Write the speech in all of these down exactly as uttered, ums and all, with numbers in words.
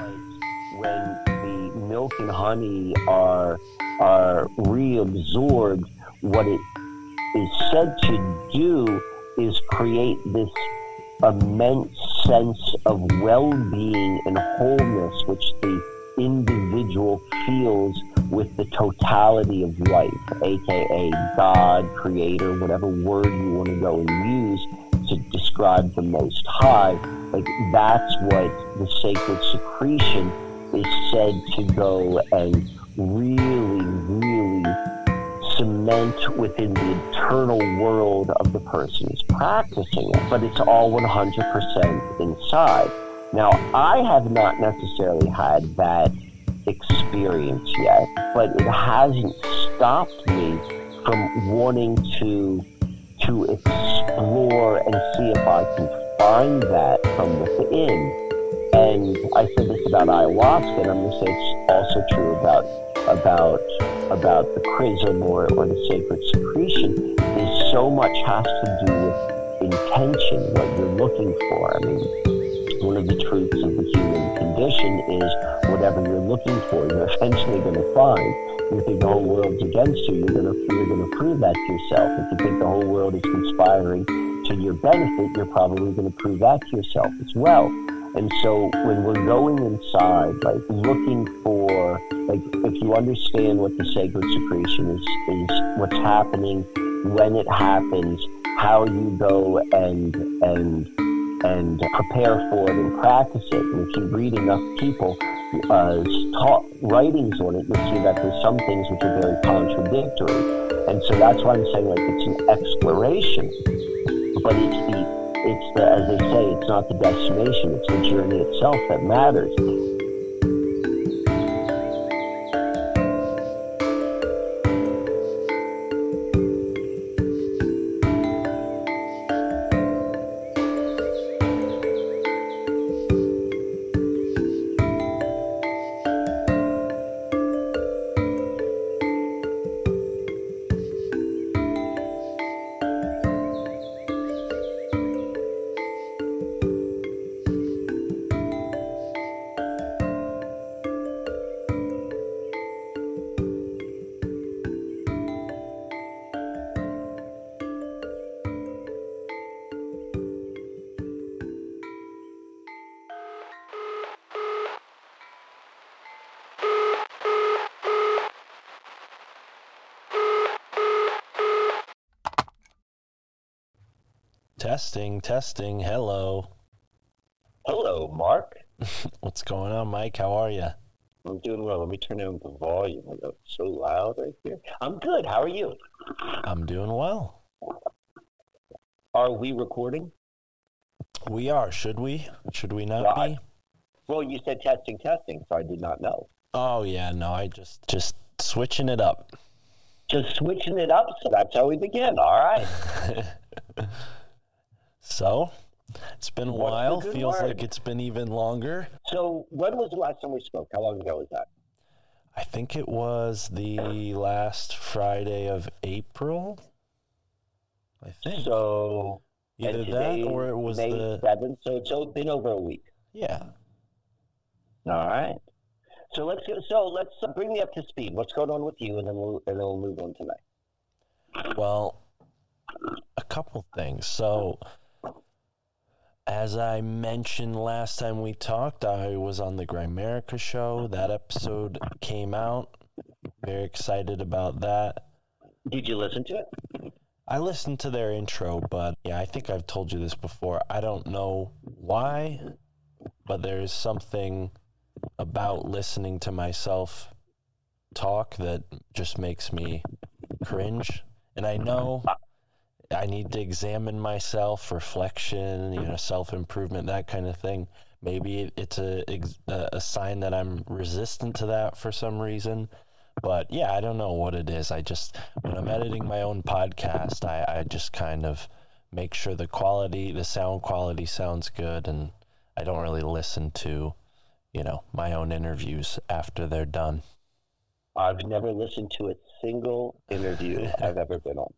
when the milk and honey are are reabsorbed, what it is said to do is create this immense sense of well-being and wholeness which the individual feels with the totality of life, aka God, creator, whatever word you want to go and use to describe the Most High. Like, that's what the sacred secretion is said to go and really, really cement within the internal world of the person who's practicing it. But it's all one hundred percent inside. Now, I have not necessarily had that experience yet, but it hasn't stopped me from wanting to to explore and see if I can find that from within. And I said this about ayahuasca, and I'm going to say it's also true about about about the chrism or, or the sacred secretion. Is so much has to do with intention, what you're looking for. I mean, one of the truths of the human condition is whatever you're looking for, you're eventually going to find. You think the whole world's against you, you're going to, you're going to prove that to yourself. If you think the whole world is conspiring to your benefit, you're probably going to prove that to yourself as well. And so when we're going inside, like looking for, like if you understand what the sacred secretion is, is what's happening, when it happens, how you go and, and, and prepare for it and practice it. And if you read enough people, uh, taught writings on it, you'll see that there's some things which are very contradictory. And so that's why I'm saying, like, it's an exploration, but it's the, it's the, as they say, it's not the destination, it's the journey itself that matters. Testing, testing. Hello. Hello, Mark. What's going on, Mike? How are you? I'm doing well. Let me turn down the volume. It's so loud right here. I'm good. How are you? I'm doing well. Are we recording? We are. Should we? Should we not well, be? I, well, you said testing, testing, so I did not know. Oh, yeah. No, I just, just switching it up. Just switching it up, so that's how we begin. All right. So, it's been a while. Feels like it's been even longer. So, when was the last time we spoke? How long ago was that? I think it was the last Friday of April, I think. So, either that or it was the May seventh, so it's been over a week. Yeah. All right. So, let's go, so let's bring me up to speed. What's going on with you, and then we'll, and then we'll move on tonight. Well, a couple things. So, as I mentioned last time we talked, I was on the Grimerica show. That episode came out. Very excited about that. Did you listen to it? I listened to their intro, but yeah, I think I've told you this before. I don't know why, but there is something about listening to myself talk that just makes me cringe. And I know I need to examine myself, reflection, you know, self-improvement, that kind of thing. Maybe it's a a sign that I'm resistant to that for some reason. But yeah, I don't know what it is. I just, when I'm editing my own podcast, I, I just kind of make sure the quality, the sound quality sounds good. And I don't really listen to, you know, my own interviews after they're done. I've never listened to a single interview I've ever been on.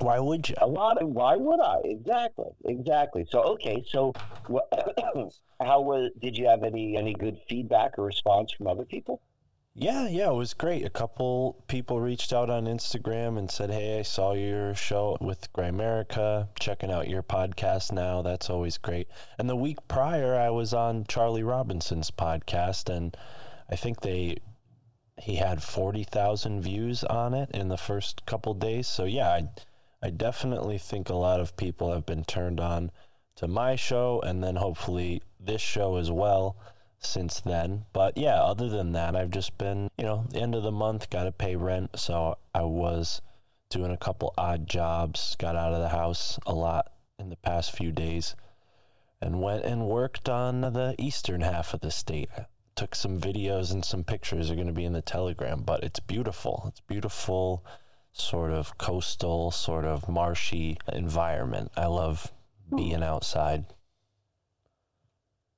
Why would you? A lot of, why would I? Exactly, exactly. So, okay, so what, how was, did you have any, any good feedback or response from other people? Yeah, yeah, it was great. A couple people reached out on Instagram and said, hey, I saw your show with Grimerica, checking out your podcast now. That's always great. And the week prior, I was on Charlie Robinson's podcast, and I think they... he had forty thousand views on it in the first couple days. So yeah, I, I definitely think a lot of people have been turned on to my show, and then hopefully this show as well since then. But yeah, other than that, I've just been, you know, end of the month, got to pay rent. So I was doing a couple odd jobs, got out of the house a lot in the past few days, and went and worked on the eastern half of the state. Took some videos and some pictures are going to be in the Telegram, but it's beautiful. It's beautiful, sort of coastal, sort of marshy environment. I love being outside.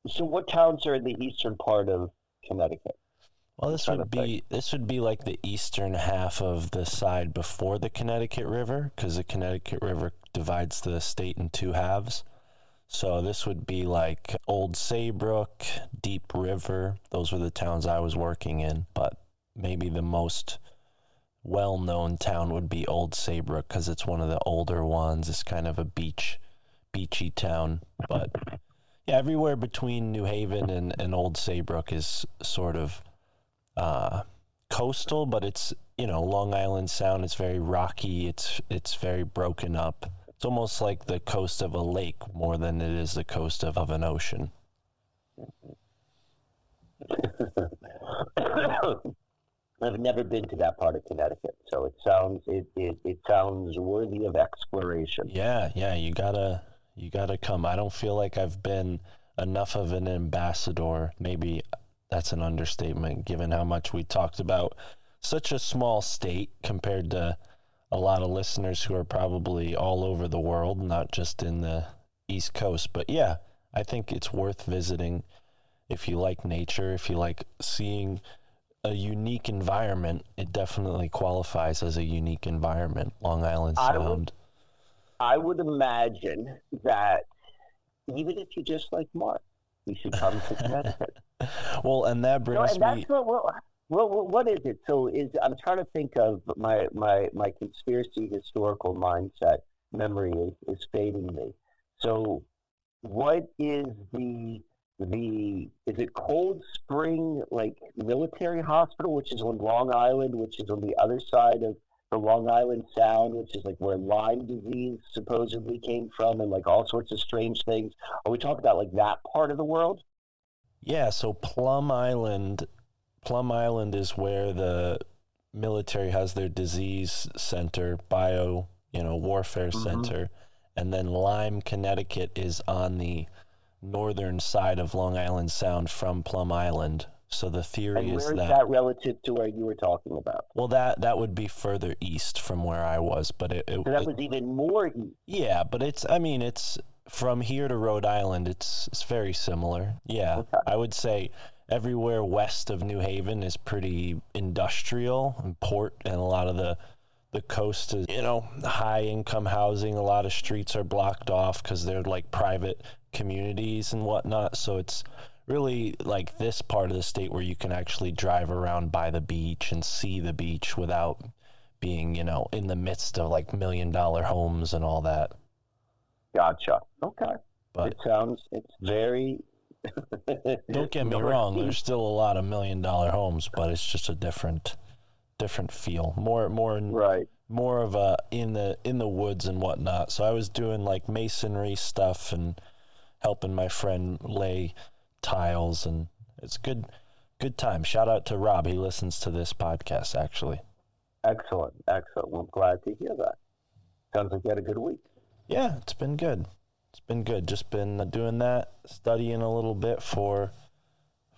So what towns are in the eastern part of Connecticut? Well, this would be this would be like the eastern half of the side before the Connecticut River, because the Connecticut River divides the state in two halves. So this would be like Old Saybrook, Deep River. Those were the towns I was working in. But maybe the most well-known town would be Old Saybrook, because it's one of the older ones. It's kind of a beach, beachy town. But yeah, everywhere between New Haven and, and Old Saybrook is sort of uh, coastal, but it's, you know, Long Island Sound. It's very rocky. It's it's very broken up. It's almost like the coast of a lake more than it is the coast of, of an ocean. I've never been to that part of Connecticut, so it sounds it, it, it sounds worthy of exploration. Yeah, yeah, you gotta you gotta come. I don't feel like I've been enough of an ambassador. Maybe that's an understatement, given how much we talked about such a small state compared to a lot of listeners who are probably all over the world, not just in the East Coast. But yeah, I think it's worth visiting if you like nature, if you like seeing a unique environment. It definitely qualifies as a unique environment, Long Island Sound. I would, I would imagine that even if you just like Mark, you should come to Connecticut. Well, and that brings no, and me... That's what we'll... Well, what is it? So is I'm trying to think of my my, my conspiracy historical mindset memory is, is fading me. So what is the the is it Cold Spring like military hospital, which is on Long Island, which is on the other side of the Long Island Sound, which is like where Lyme disease supposedly came from and like all sorts of strange things. Are we talking about like that part of the world? Yeah, so Plum Island Plum Island is where the military has their disease center, bio, you know, warfare mm-hmm. center. And then Lyme, Connecticut is on the northern side of Long Island Sound from Plum Island. So the theory is that... And where is that relative to where you were talking about? Well, that, that would be further east from where I was, but it... it so that was it, even more east. Yeah, but it's, I mean, it's from here to Rhode Island, it's, it's very similar. Yeah, okay. I would say... Everywhere west of New Haven is pretty industrial and port, and a lot of the the coast is, you know, high-income housing. A lot of streets are blocked off because they're like private communities and whatnot. So it's really like this part of the state where you can actually drive around by the beach and see the beach without being, you know, in the midst of like million-dollar homes and all that. Gotcha. Okay. But it sounds, it's very... Don't get me wrong, there's still a lot of million dollar homes, but it's just a different different feel. More more right. more of a in the in the woods and whatnot. So I was doing like masonry stuff and helping my friend lay tiles, and it's good good time. Shout out to Rob. He listens to this podcast actually. Excellent, excellent. Well, I'm glad to hear that. Sounds like you had a good week. Yeah, it's been good. It's been good. Just been doing that, studying a little bit for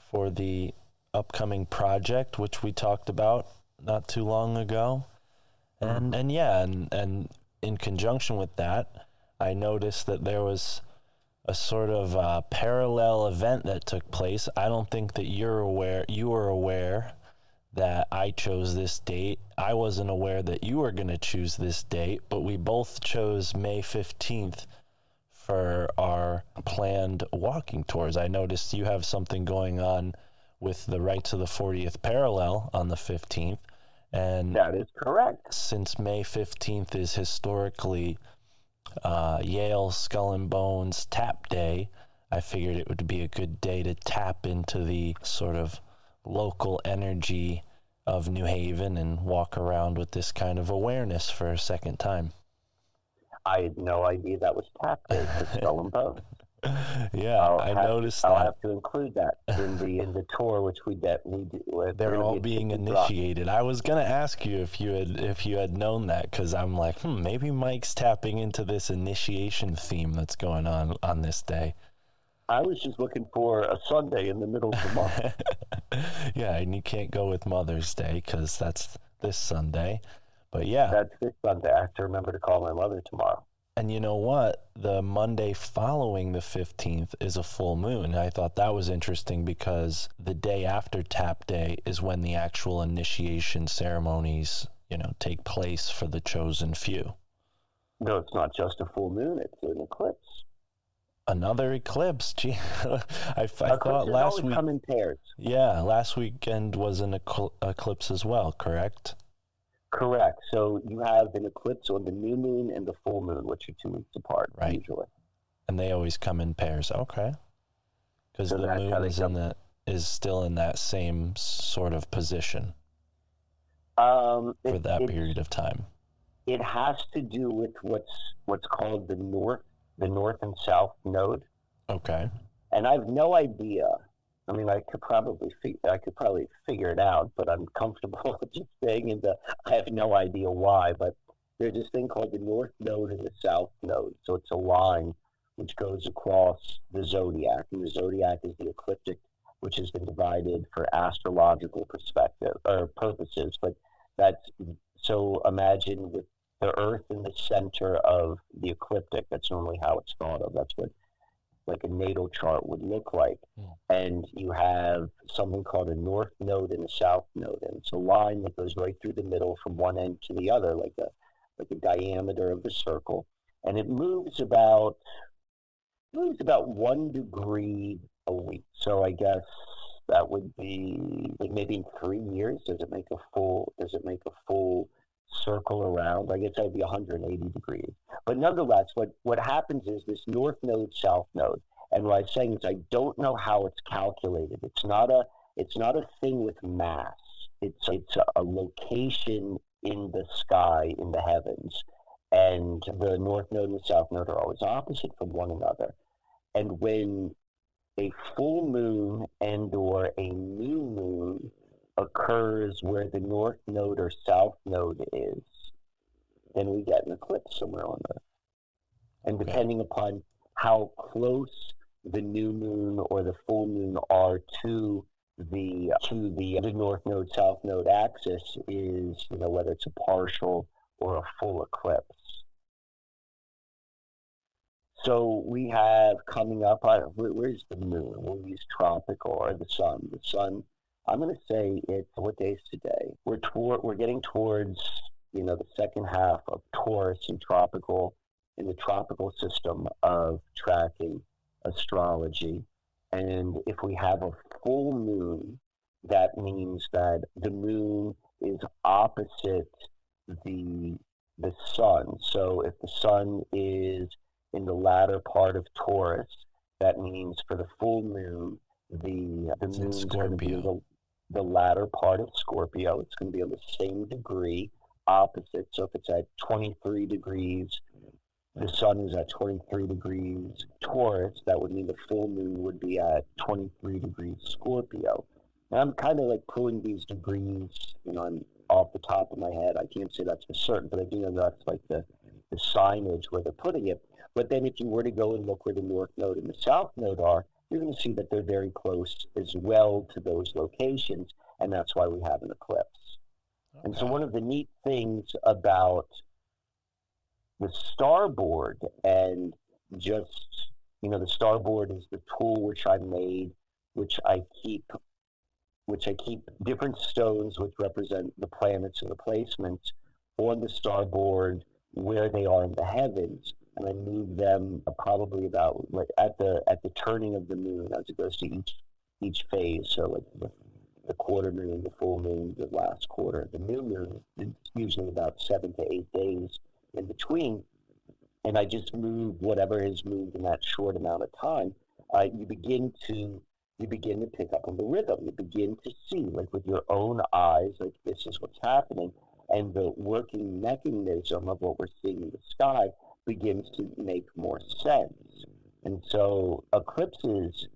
for the upcoming project, which we talked about not too long ago. And and yeah, and, and in conjunction with that, I noticed that there was a sort of uh, parallel event that took place. I don't think that you're aware, you were aware that I chose this date. I wasn't aware that you were going to choose this date, but we both chose May fifteenth for our planned walking tours. I noticed you have something going on with the right to the fortieth parallel on the fifteenth. And that is correct. Since May fifteenth is historically uh, Yale Skull and Bones Tap Day, I figured it would be a good day to tap into the sort of local energy of New Haven and walk around with this kind of awareness for a second time. I had no idea that was Tap Day for Skull and Bones. Yeah, I'll I have, noticed I'll that. I'll have to include that in the in the tour, which we get. We do, They're all be being initiated. Rock. I was gonna ask you if you had if you had known that, because I'm like, hmm, maybe Mike's tapping into this initiation theme that's going on on this day. I was just looking for a Sunday in the middle of the month. Yeah, and you can't go with Mother's Day because that's this Sunday. But yeah, that's this Sunday. I have to remember to call my mother tomorrow. And you know what? The Monday following the fifteenth is a full moon. I thought that was interesting because the day after Tap Day is when the actual initiation ceremonies, you know, take place for the chosen few. No, it's not just a full moon. It's an eclipse. Another eclipse. Gee, I, I thought last week. Come in pairs. Yeah, last weekend was an ecl- eclipse as well, correct? Correct. So you have an eclipse on the new moon and the full moon, which are two weeks apart, right, usually. And they always come in pairs. Okay. Because so the moon is, in the, is still in that same sort of position um, for it, that it, period of time. It has to do with what's what's called the north, the north and south node. Okay. And I have no idea. I mean, I could probably I could probably figure it out, but I'm comfortable with just saying into. I have no idea why, but there's this thing called the North Node and the South Node. So it's a line which goes across the zodiac, and the zodiac is the ecliptic, which has been divided for astrological perspective or purposes. But that's so imagine with the Earth in the center of the ecliptic. That's normally how it's thought of. That's what. Like a natal chart would look like. Mm. And you have something called a north node and a south node. And it's a line that goes right through the middle from one end to the other, like a like a diameter of the circle. And it moves about moves about one degree a week. So I guess that would be like maybe in three years, does it make a full does it make a full circle around? I guess that would be one hundred eighty degrees. But nonetheless, what, what happens is this north node, south node, and what I'm saying is I don't know how it's calculated. It's not a it's not a thing with mass. It's it's a, a location in the sky, in the heavens, and the north node and the south node are always opposite from one another. And when a full moon and or a new moon occurs where the north node or south node is, then we get an eclipse somewhere on Earth. And depending upon how close the new moon or the full moon are to the to the, the north node, south node axis is, you know, whether it's a partial or a full eclipse. So we have coming up, I don't, where, where's the moon? We'll use tropical or the sun. The sun, I'm going to say it's, what day is today? We're toward, we're getting towards, you know, the second half of Taurus and tropical, in the tropical system of tracking astrology. And if we have a full moon, that means that the moon is opposite the the sun. So if the sun is in the latter part of Taurus, that means for the full moon, the the moon's going to be the, the latter part of Scorpio. It's going to be on the same degree opposite. So if it's at twenty-three degrees, the sun is at twenty-three degrees Taurus, that would mean the full moon would be at twenty-three degrees Scorpio. And I'm kind of like pulling these degrees, you know, I'm off the top of my head. I can't say that's for certain, but I do know that's like the, the signage where they're putting it. But then if you were to go and look where the north node and the south node are, you're going to see that they're very close as well to those locations, and that's why we have an eclipse. Okay. And so one of the neat things about the starboard, and just, you know, the starboard is the tool which I made, which I keep which I keep different stones which represent the planets and the placements on the starboard where they are in the heavens. And I move them probably about like at the at the turning of the moon as it goes to each each phase. So like the, the quarter moon, the full moon, the last quarter, the new moon. It's usually about seven to eight days in between. And I just move whatever is moved in that short amount of time. Uh, you begin to you begin to pick up on the rhythm. You begin to see, like with your own eyes, like this is what's happening, and the working mechanism of what we're seeing in the sky begins to make more sense. And so eclipses,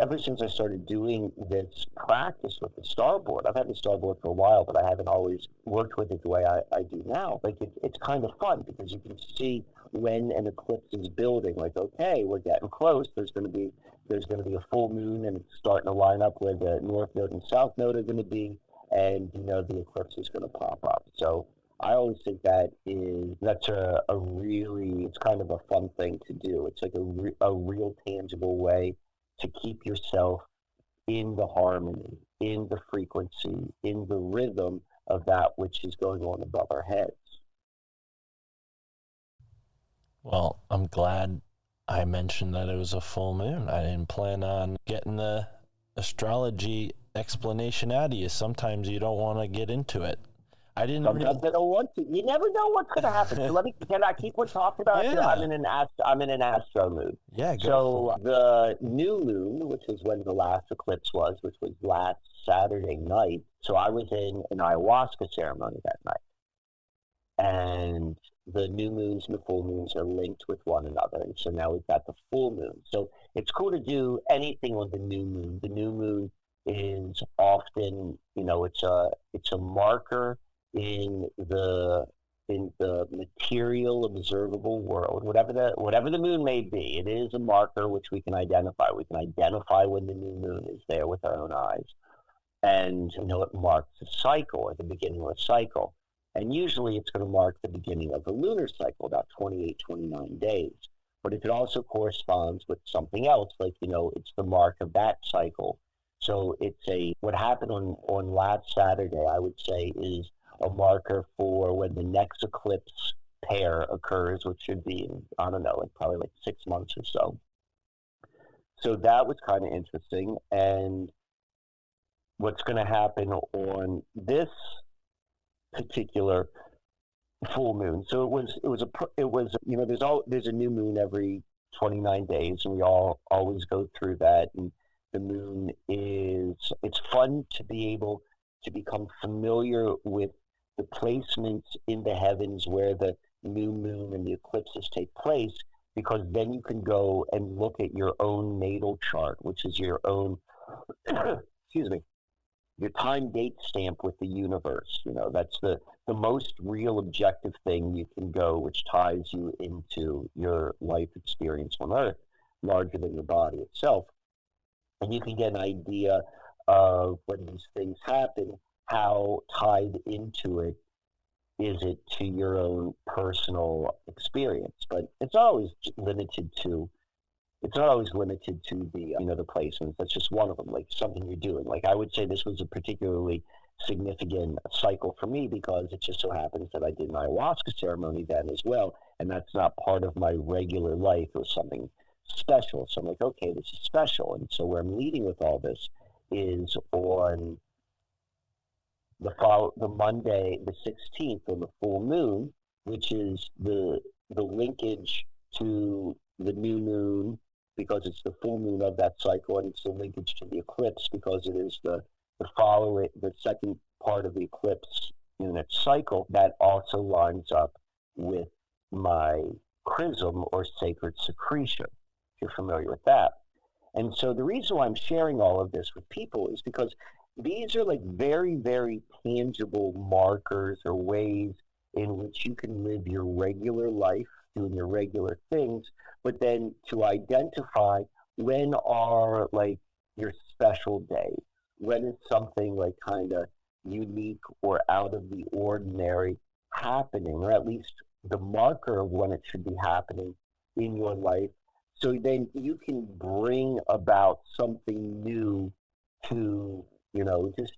ever since I started doing this practice with the starboard, I've had the starboard for a while, but I haven't always worked with it the way I, I do now. Like it, it's kind of fun because you can see when an eclipse is building, like, okay, we're getting close. There's going to be, there's going to be a full moon and it's starting to line up where the north node and south node are going to be. And you know, the eclipse is going to pop up. So I always think that is, that's a, a really, it's kind of a fun thing to do. It's like a, re, a real tangible way to keep yourself in the harmony, in the frequency, in the rhythm of that which is going on above our heads. Well, I'm glad I mentioned that it was a full moon. I didn't plan on getting the astrology explanation out of you. Sometimes you don't want to get into it. I didn't. Sometimes really... I don't want to. You never know what's going to happen. So let me. Can I keep on talking about yeah. it? I'm in an astro. I'm in an astro moon. Yeah. Go so for it. The new moon, which is when the last eclipse was, which was last Saturday night. So I was in an ayahuasca ceremony that night, and the new moons and the full moons are linked with one another. And so now we've got the full moon. So it's cool to do anything on the new moon. The new moon is often, you know, it's a it's a marker in the in the material observable world, whatever the whatever the moon may be, it is a marker which we can identify. We can identify when the new moon is there with our own eyes, and you know it marks a cycle or the beginning of a cycle. And usually, it's going to mark the beginning of the lunar cycle, about twenty-eight, twenty-nine days. But if it also corresponds with something else, like you know, it's the mark of that cycle. So it's a what happened on on last Saturday, I would say, is a marker for when the next eclipse pair occurs, which should be, in, I don't know, like probably like six months or so. So that was kind of interesting. And what's going to happen on this particular full moon? So it was, it was a, it was, you know, there's all, there's a new moon every twenty-nine days, and we all always go through that. And the moon is, it's fun to be able to become familiar with the placements in the heavens where the new moon and the eclipses take place, because then you can go and look at your own natal chart, which is your own, excuse me, your time date stamp with the universe. You know, that's the, the most real objective thing you can go, which ties you into your life experience on Earth, larger than your body itself. And you can get an idea of when these things happen, how tied into it is it to your own personal experience. But it's always limited to, it's not always limited to the, you know, the placements. That's just one of them, like something you're doing. Like I would say this was a particularly significant cycle for me because it just so happens that I did an ayahuasca ceremony then as well. And that's not part of my regular life. It was something special. So I'm like, okay, this is special. And so where I'm leading with all this is on the follow, the Monday, the sixteenth, on the full moon, which is the the linkage to the new moon because it's the full moon of that cycle, and it's the linkage to the eclipse because it is the the follow it, the second part of the eclipse in that cycle that also lines up with my chrism or sacred secretion, if you're familiar with that. And so the reason why I'm sharing all of this with people is because these are like very, very tangible markers or ways in which you can live your regular life, doing your regular things, but then to identify when are like your special day, when is something like kind of unique or out of the ordinary happening, or at least the marker of when it should be happening in your life. So then you can bring about something new to you know, just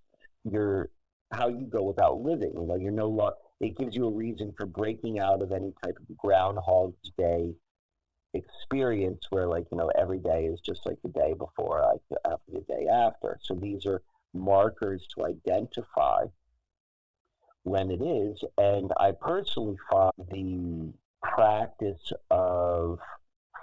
your how you go about living. You know, you're no lo- it gives you a reason for breaking out of any type of Groundhog's Day experience where, like, you know, every day is just like the day before, like the, after the day after. So these are markers to identify when it is. And I personally find the practice of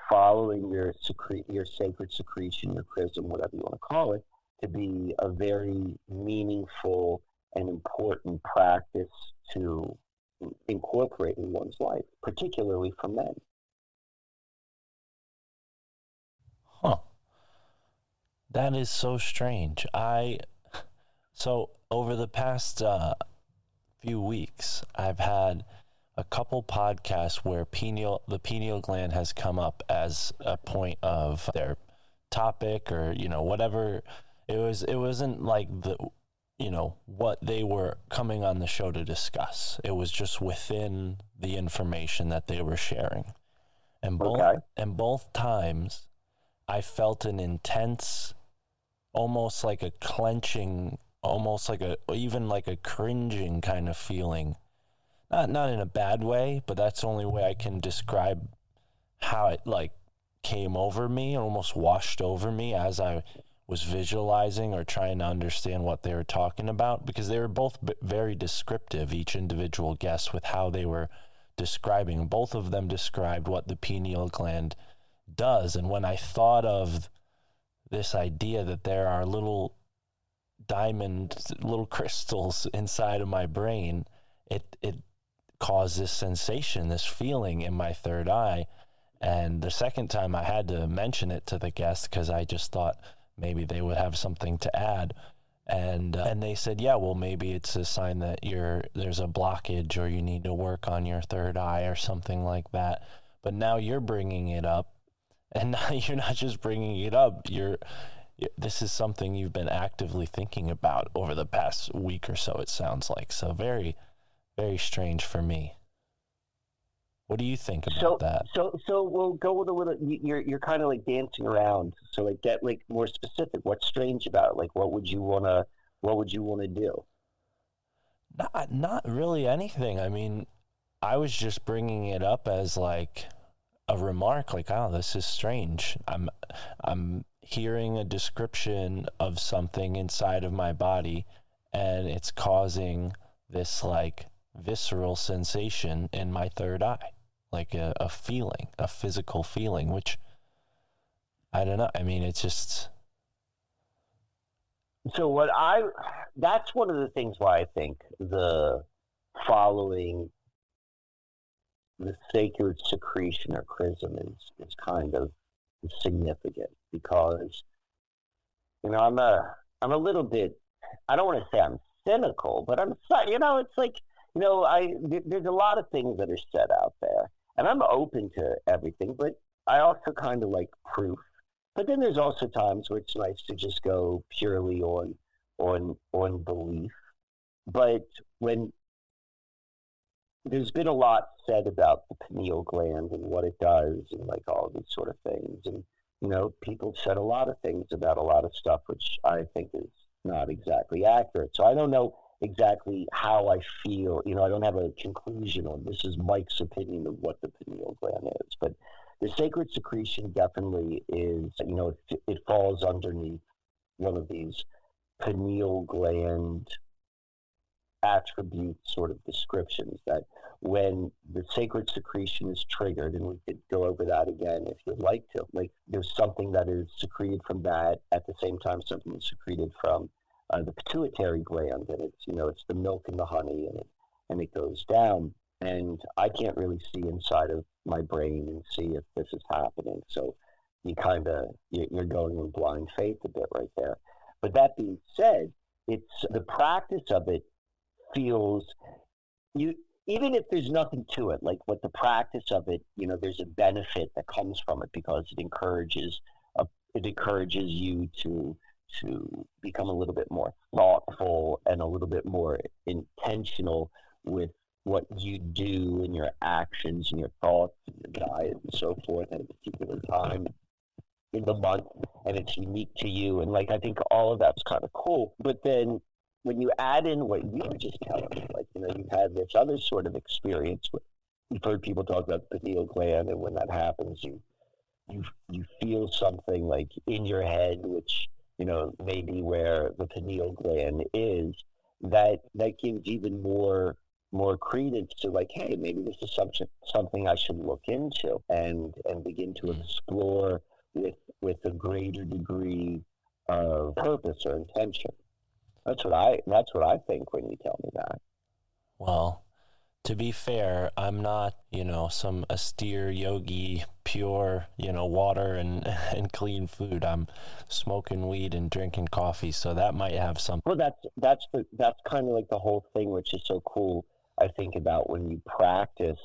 following your secre- your sacred secretion, your chrism, whatever you want to call it, to be a very meaningful and important practice to incorporate in one's life, particularly for men. Huh. That is so strange. I, so over the past uh, few weeks, I've had a couple podcasts where pineal, the pineal gland has come up as a point of their topic, or, you know, whatever. It was, it wasn't like the, you know, what they were coming on the show to discuss. It was just within the information that they were sharing. And both, okay. and both times I felt an intense, almost like a clenching, almost like a, even like a cringing kind of feeling. Not not in a bad way, but that's the only way I can describe how it, like, came over me and almost washed over me as I was visualizing or trying to understand what they were talking about, because they were both b- very descriptive, each individual guest, with how they were describing. Both of them described what the pineal gland does. And when I thought of this idea that there are little diamonds, little crystals inside of my brain, it it caused this sensation, this feeling in my third eye. And the second time I had to mention it to the guest because I just thought maybe they would have something to add. And uh, and they said, yeah, well, maybe it's a sign that you're there's a blockage or you need to work on your third eye or something like that. But now you're bringing it up, and now you're not just bringing it up. You're This is something you've been actively thinking about over the past week or so, it sounds like. So very... very strange for me. What do you think about so, that? So, so we'll go with a little. You're you're kind of like dancing around. So, like, get like more specific. What's strange about it? Like, what would you wanna? What would you wanna do? Not not really anything. I mean, I was just bringing it up as like a remark. Like, oh, this is strange. I'm I'm hearing a description of something inside of my body, and it's causing this like visceral sensation in my third eye, like a, a feeling, a physical feeling, which I don't know. I mean, it's just. So what I, that's one of the things why I think the following the sacred secretion or chrism is, is kind of significant, because, you know, I'm a, I'm a little bit, I don't want to say I'm cynical, but I'm sorry, you know, it's like, you know, I th- there's a lot of things that are said out there, and I'm open to everything, but I also kind of like proof. But then there's also times where it's nice to just go purely on on on belief. But when there's been a lot said about the pineal gland and what it does and like all these sort of things, and, you know, people said a lot of things about a lot of stuff, which I think is not exactly accurate. So I don't know exactly how I feel. You know, I don't have a conclusion on this is Mike's opinion of what the pineal gland is, but the sacred secretion definitely is, you know, it, it falls underneath one of these pineal gland attribute sort of descriptions, that when the sacred secretion is triggered, and we could go over that again if you'd like to, like there's something that is secreted from that at the same time something is secreted from uh, the pituitary gland, and it's, you know, it's the milk and the honey, and it, and it goes down, and I can't really see inside of my brain and see if this is happening, so you kind of you're going in blind faith a bit right there. But that being said, it's the practice of it feels, you even if there's nothing to it, like with the practice of it, you know, there's a benefit that comes from it, because it encourages a, it encourages you to to become a little bit more thoughtful and a little bit more intentional with what you do and your actions and your thoughts and your diet and so forth at a particular time in the month. and it's unique to you. And like, I think all of that's kind of cool. But then when you add in what you were just telling me, like, you know, you've had this other sort of experience with, you've heard people talk about the pineal gland, and when that happens, you, you, you feel something like in your head, which, you know, maybe where the pineal gland is, that, that gives even more, more credence to like, hey, maybe this is some, something I should look into and, and begin to explore with, with a greater degree of purpose or intention. That's what I, that's what I think when you tell me that. Well, to be fair, I'm not, you know, some austere yogi, pure, you know, water and, and clean food. I'm smoking weed and drinking coffee, so that might have something. Well, that's that's the, that's kind of like the whole thing, which is so cool, I think, about when you practice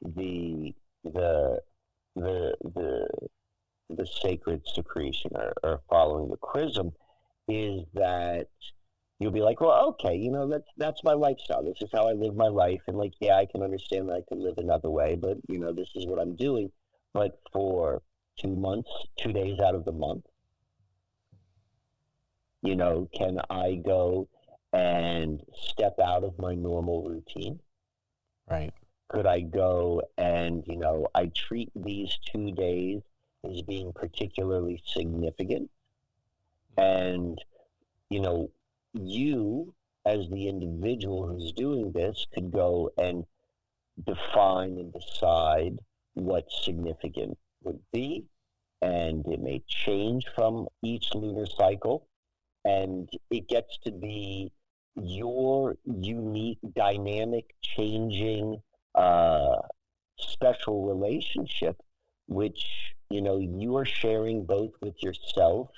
the the the the the sacred secretion or, or following the chrism, is that you'll be like, well, okay, you know, that's that's my lifestyle. This is how I live my life. And like, yeah, I can understand that I can live another way, but, you know, this is what I'm doing. But for two months, two days out of the month, you know, can I go and step out of my normal routine? Right. Could I go and, you know, I treat these two days as being particularly significant? And, you know, you, as the individual who's doing this, could go and define and decide what significant would be, and it may change from each lunar cycle, and it gets to be your unique, dynamic, changing, uh, special relationship, which, you know, you are sharing both with yourself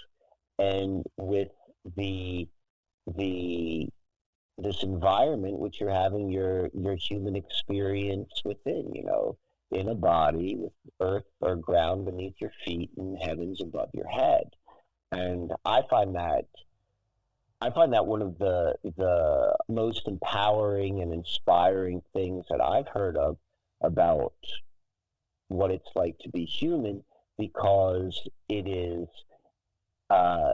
and with the the this environment which you're having your your human experience within, you know, in a body with earth or ground beneath your feet and heavens above your head. And I find that I find that one of the the most empowering and inspiring things that I've heard of about what it's like to be human, because it is uh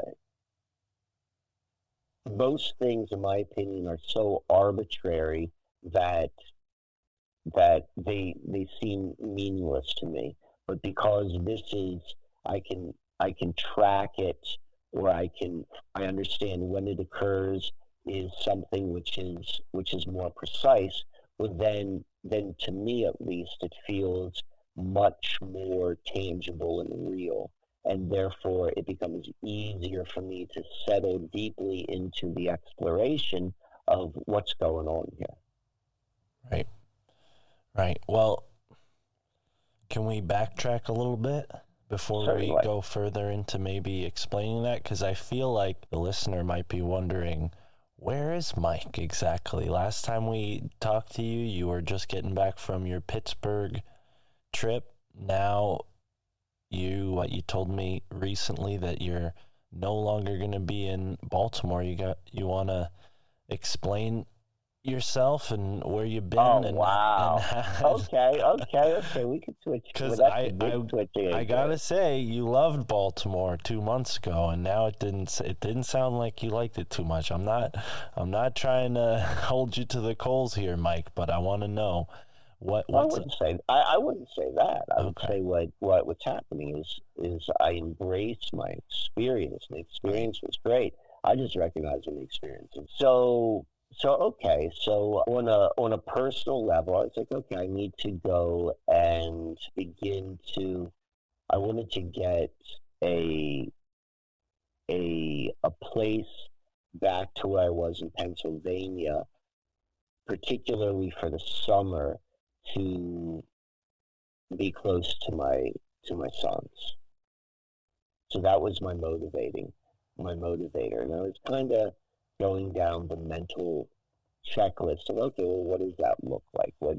most things, in my opinion, are so arbitrary that that they they seem meaningless to me. But because this is, I can I can track it, or I can I understand when it occurs is something which is which is more precise. Well, then then to me at least, it feels much more tangible and real. And therefore, it becomes easier for me to settle deeply into the exploration of what's going on here. Right. Right. Well, can we backtrack a little bit before Certainly. we go further into maybe explaining that? Because I feel like the listener might be wondering, where is Mike exactly? Last time we talked to you, you were just getting back from your Pittsburgh trip. Now... You what you told me recently that you're no longer going to be in Baltimore. You got you want to explain yourself and where you've been. Oh, and, wow. And how, okay, okay, okay. We can switch. Because well, I, I, I gotta say, you loved Baltimore two months ago, and now it didn't. It didn't sound like you liked it too much. I'm not. I'm not trying to hold you to the coals here, Mike. But I want to know. What, what's I wouldn't a... say I, I wouldn't say that. I okay. would say what, what what's happening is is I embrace my experience. The experience was great. I just recognize the experience. And so so okay. So on a on a personal level, I was like, okay, I need to go and begin to. I wanted to get a a a place back to where I was in Pennsylvania, particularly for the summer, to be close to my to my sons. So that was my motivating, my motivator. And I was kind of going down the mental checklist of, okay, well, what does that look like? What,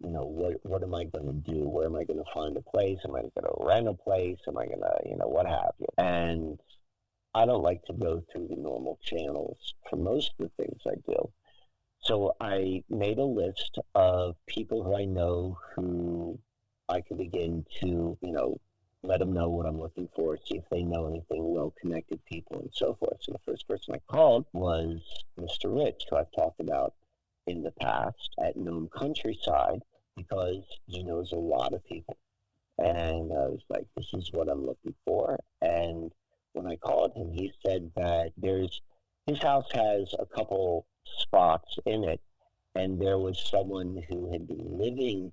you know, what what am I going to do? Where am I going to find a place? Am I going to rent a place? Am I going to, you know, what have you? And I don't like to go through the normal channels for most of the things I do. So I made a list of people who I know who I could begin to, you know, let them know what I'm looking for, see if they know anything, well-connected people and so forth. So the first person I called was Mister Rich, who I've talked about in the past at Nome Countryside, because he knows a lot of people. And I was like, this is what I'm looking for. And when I called him, he said that there's, his house has a couple spots in it, and there was someone who had been living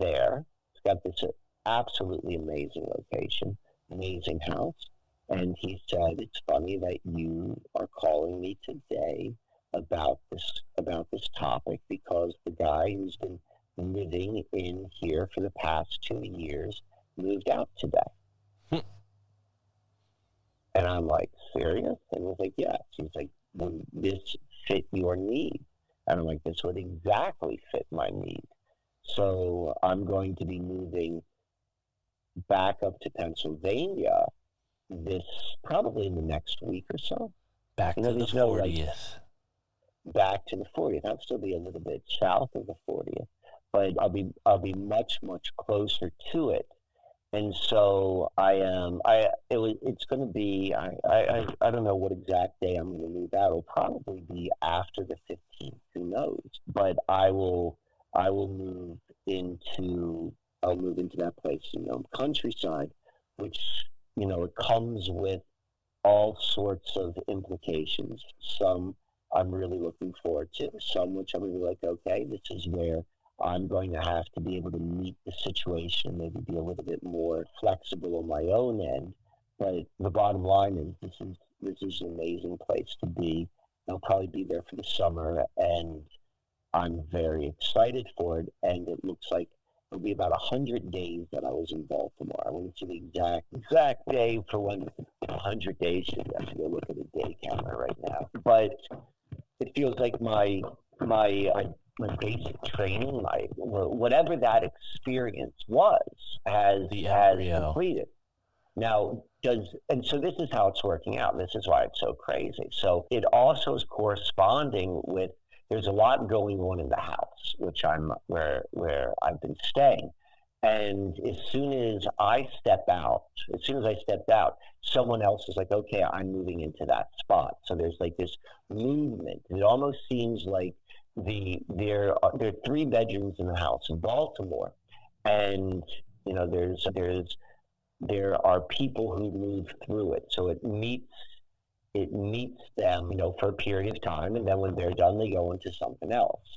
there. It's got this absolutely amazing location, amazing house. And he said, it's funny that you are calling me today about this, about this topic, because the guy who's been living in here for the past two years moved out today. And I'm like, serious? And he's like, yes. He's like, would this fit your need? And I'm like, this would exactly fit my need. So I'm going to be moving back up to Pennsylvania this, probably in the next week or so. Back you know, to the no, fortieth. Like, back to the fortieth. I'll still be a little bit south of the fortieth, but I'll be I'll be much, much closer to it. And so I am, I, it was, it's going to be, I, I, I don't know what exact day I'm going to move out. It'll probably be after the fifteenth, who knows? But I will, I will move into, I'll move into that place in Nome Countryside, which, you know, it comes with all sorts of implications. Some I'm really looking forward to, some which I'm going to be like, okay, this is where I'm going to have to be able to meet the situation, maybe be a little bit more flexible on my own end. But the bottom line is this is this is an amazing place to be. I'll probably be there for the summer, and I'm very excited for it. And it looks like it'll be about one hundred days that I was in Baltimore. I went to the exact exact day for when one hundred days. I have to go look at a day counter right now. But it feels like my my... I, my basic training, my whatever that experience was, has has completed. Now, does and so this is how it's working out. This is why it's so crazy. So it also is corresponding with there's a lot going on in the house, which I'm where where I've been staying. And as soon as I step out, as soon as I stepped out, someone else is like, okay, I'm moving into that spot. So there's like this movement. It almost seems like The there are there are three bedrooms in the house in Baltimore, and you know there's there's there are people who move through it, so it meets it meets them you know for a period of time, and then when they're done, they go into something else.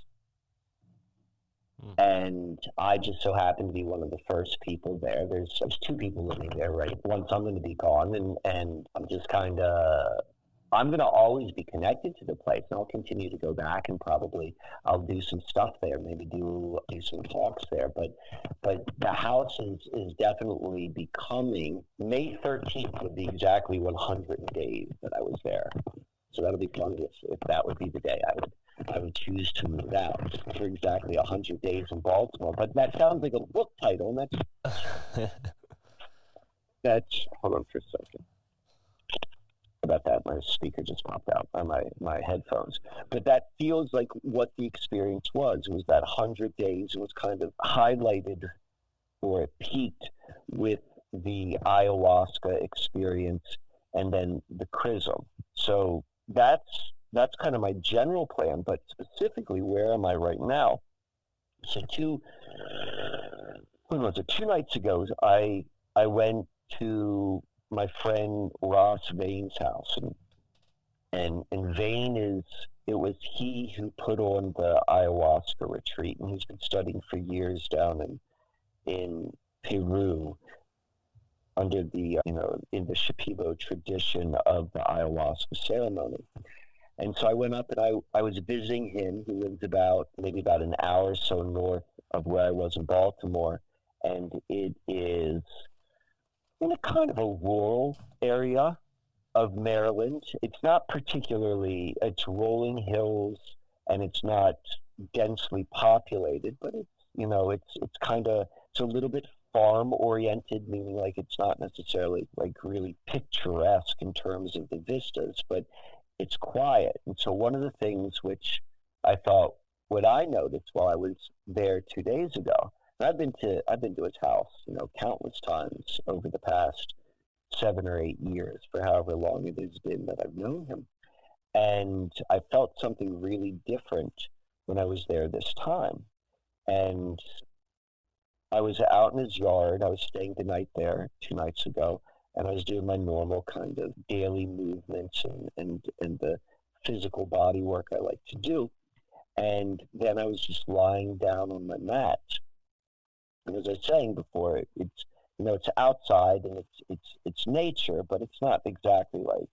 Mm. And I just so happen to be one of the first people there. There's there's two people living there, right? Once I'm going to be gone, and and I'm just kind of. I'm going to always be connected to the place, and I'll continue to go back, and probably I'll do some stuff there, maybe do do some talks there. But but the house is, is definitely becoming, May thirteenth would be exactly one hundred days that I was there. So that'll be fun if that would be the day I would I would choose to move out for exactly one hundred days in Baltimore. But that sounds like a book title, and that's, that's hold on for a second. About that, my speaker just popped out by my my headphones, but that feels like what the experience was. It was that one hundred days. It was kind of highlighted, or it peaked with the ayahuasca experience, and then the chrism. So that's that's kind of my general plan. But specifically, where am I right now? So two, when was it? Two nights ago, I I went to my friend Ross Vane's house, and, and and Vane is it was he who put on the ayahuasca retreat, and he's been studying for years down in in Peru under the you know in the Shipibo tradition of the ayahuasca ceremony. And so I went up, and I I was visiting him, who lives about maybe about an hour or so north of where I was in Baltimore, and it is in a kind of a rural area of Maryland. It's not particularly, it's rolling hills, and it's not densely populated, but it's, you know, it's it's kind of, it's a little bit farm-oriented, meaning like it's not necessarily like really picturesque in terms of the vistas, but it's quiet. And so one of the things which I thought, what I noticed while I was there two days ago And I've been to I've been to his house, you know, countless times over the past seven or eight years, for however long it has been that I've known him. And I felt something really different when I was there this time. And I was out in his yard. I was staying the night there two nights ago, and I was doing my normal kind of daily movements and, and, and the physical body work I like to do. And then I was just lying down on my mat. And as I was saying before, it, it's, you know, it's outside and it's, it's, it's nature, but it's not exactly like,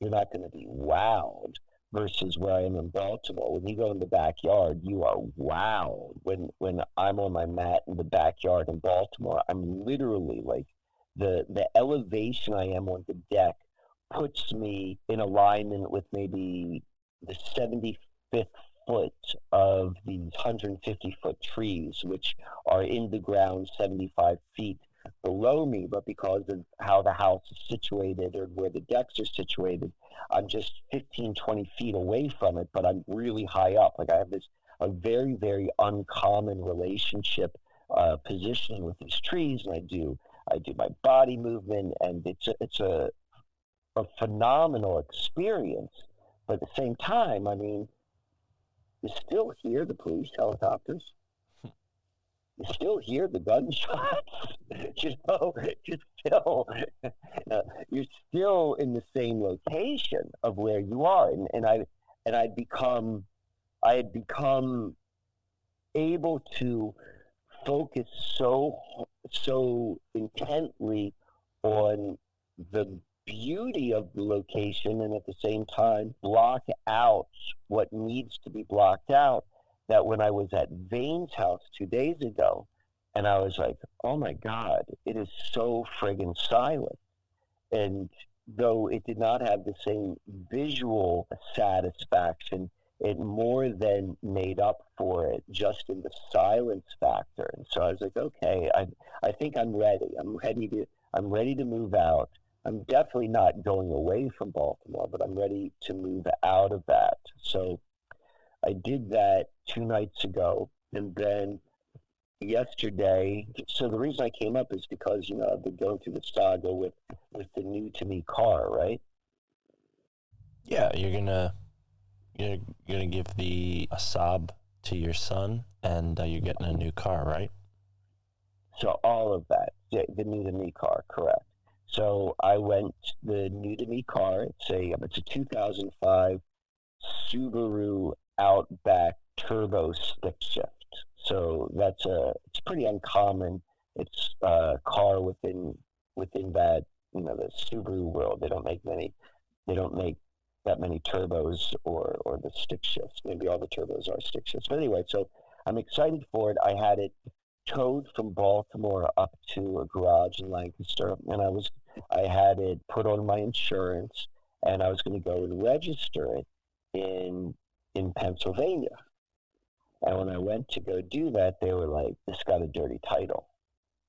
you're not going to be wowed versus where I am in Baltimore. When you go in the backyard, you are wowed. When, when I'm on my mat in the backyard in Baltimore, I'm literally like, the, the elevation I am on the deck puts me in alignment with maybe the seventy-fifth foot of these one hundred fifty foot trees, which are in the ground seventy-five feet below me. But because of how the house is situated or where the decks are situated, I'm just fifteen, twenty feet away from it, but I'm really high up. Like I have this, a very, very uncommon relationship uh, positioning with these trees. And I do, I do my body movement, and it's a, it's a, a phenomenal experience. But at the same time, I mean, you still hear the police helicopters. You still hear the gunshots, you know, you're still, uh, you're still in the same location of where you are. And, and I, and I'd become, I had become able to focus so, so intently on the beauty of the location, and at the same time block out what needs to be blocked out, that when I was at Vane's house two days ago, and I was like, oh my God, it is so friggin' silent. And though it did not have the same visual satisfaction, it more than made up for it just in the silence factor. And so I was like, okay, I I think I'm ready. I'm ready to I'm ready to move out. I'm definitely not going away from Baltimore, but I'm ready to move out of that. So I did that two nights ago, and then yesterday. So the reason I came up is because, you know, I've been going through the saga with, with the new to me car, right? Yeah, you're gonna you're gonna give the a sob to your son, and uh, you're getting a new car, right? So all of that, the new to me car, correct? So I went the new to me car. It's a it's a two thousand five Subaru Outback turbo stick shift. So that's a it's pretty uncommon. It's a car within within that, you know, the Subaru world. They don't make many. They don't make that many turbos or or the stick shifts. Maybe all the turbos are stick shifts. But anyway, so I'm excited for it. I had it towed from Baltimore up to a garage in Lancaster, and I was I had it put on my insurance, and I was going to go and register it in. in Pennsylvania. And when I went to go do that, they were like, this got a dirty title.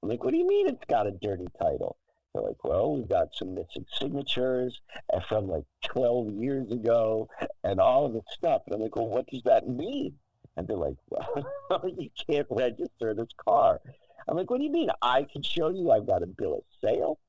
I'm like, what do you mean it's got a dirty title? They're like, well, we've got some missing signatures from like twelve years ago and all of this stuff. And I'm like, well, what does that mean? And they're like, well, you can't register this car. I'm like, what do you mean? I can show you I've got a bill of sale.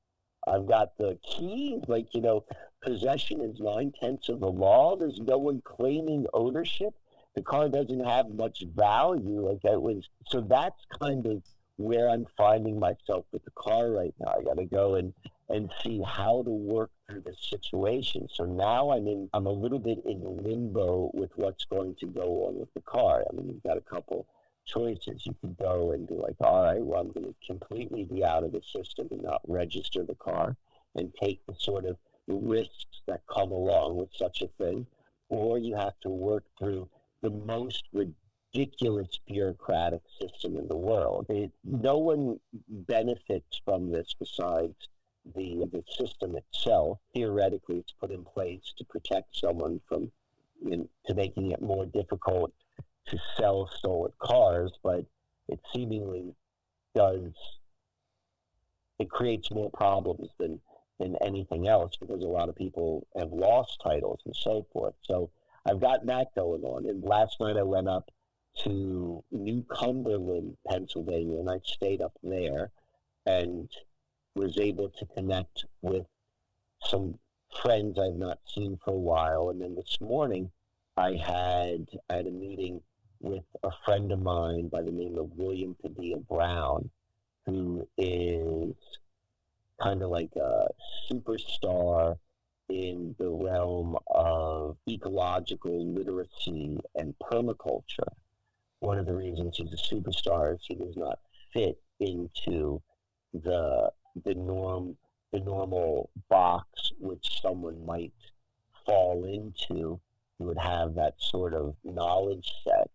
I've got the keys. Like, you know, possession is nine-tenths of the law. There's no one claiming ownership. The car doesn't have much value. Like that was, so that's kind of where I'm finding myself with the car right now. I got to go and, and see how to work through this situation. So now I'm in, I'm a little bit in limbo with what's going to go on with the car. I mean, you've got a couple choices. You could go and be like, all right, well, I'm going to completely be out of the system and not register the car and take the sort of risks that come along with such a thing, or you have to work through the most ridiculous bureaucratic system in the world. It, no one benefits from this besides the the system itself. Theoretically, it's put in place to protect someone from, you know, to making it more difficult to sell stolen cars, but it seemingly does, it creates more problems than than anything else, because a lot of people have lost titles and so forth. So I've got that going on. And last night I went up to New Cumberland, Pennsylvania, and I stayed up there and was able to connect with some friends I've not seen for a while. And then this morning I had, I had a meeting with a friend of mine by the name of William Padilla Brown, who is kind of like a superstar in the realm of ecological literacy and permaculture. One of the reasons he's a superstar is he does not fit into the the norm, the normal box which someone might fall into. He would have that sort of knowledge set.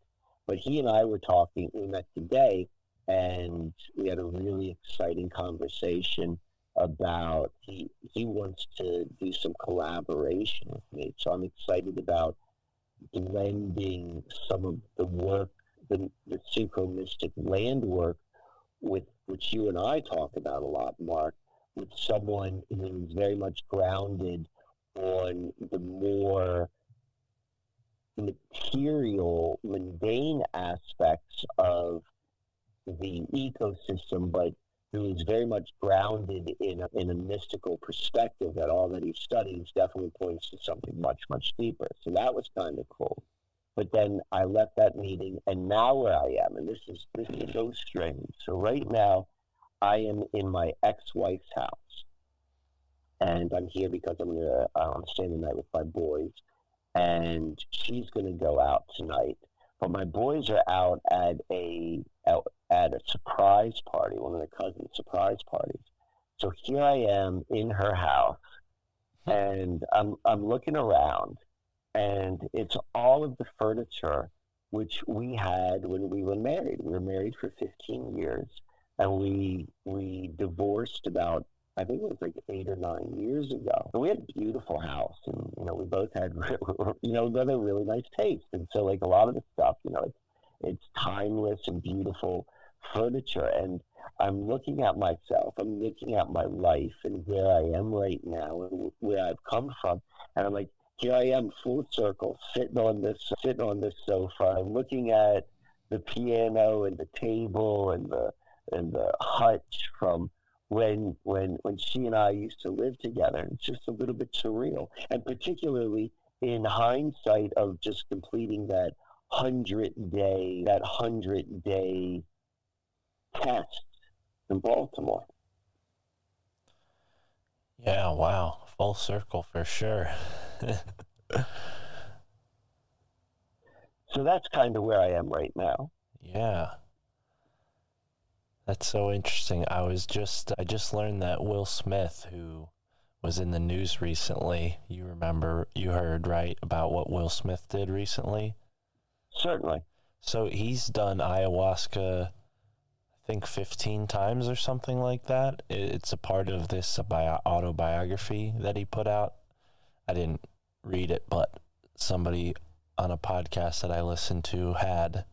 But he and I were talking, we met today, and we had a really exciting conversation about, he, he wants to do some collaboration with me. So I'm excited about blending some of the work, the, the synchromistic land work, with which you and I talk about a lot, Mark, with someone who is very much grounded on the more material, mundane aspects of the ecosystem, but who is very much grounded in a, in a mystical perspective that all that he studies definitely points to something much, much deeper. So that was kind of cool. But then I left that meeting, and now where I am, and this is this is so strange. So right now, I am in my ex-wife's house, and I'm here because I'm gonna uh, I'm staying the night with my boys, and she's gonna go out tonight. But my boys are out at a at, at a surprise party, one of their cousins' surprise parties. So here I am in her house, and I'm I'm looking around, and it's all of the furniture which we had when we were married. We were married for fifteen years, and we we divorced about, I think it was like eight or nine years ago. So we had a beautiful house, and you know we both had you know another really nice taste, and so like a lot of the stuff, you know, it's it's timeless and beautiful furniture. And I'm looking at myself, I'm looking at my life and where I am right now and where I've come from, and I'm like, here I am, full circle, sitting on this sitting on this sofa. I'm looking at the piano and the table and the and the hutch from when when when she and I used to live together. It's just a little bit surreal, and particularly in hindsight of just completing that hundred day that hundred day test in Baltimore. Yeah, wow, full circle for sure. So that's kind of where I am right now. Yeah. That's so interesting. I was just, I just learned that Will Smith, who was in the news recently, you remember, you heard, right, about what Will Smith did recently? Certainly. So he's done ayahuasca, I think fifteen times or something like that. It's a part of this bio- autobiography that he put out. I didn't read it, but somebody on a podcast that I listened to had,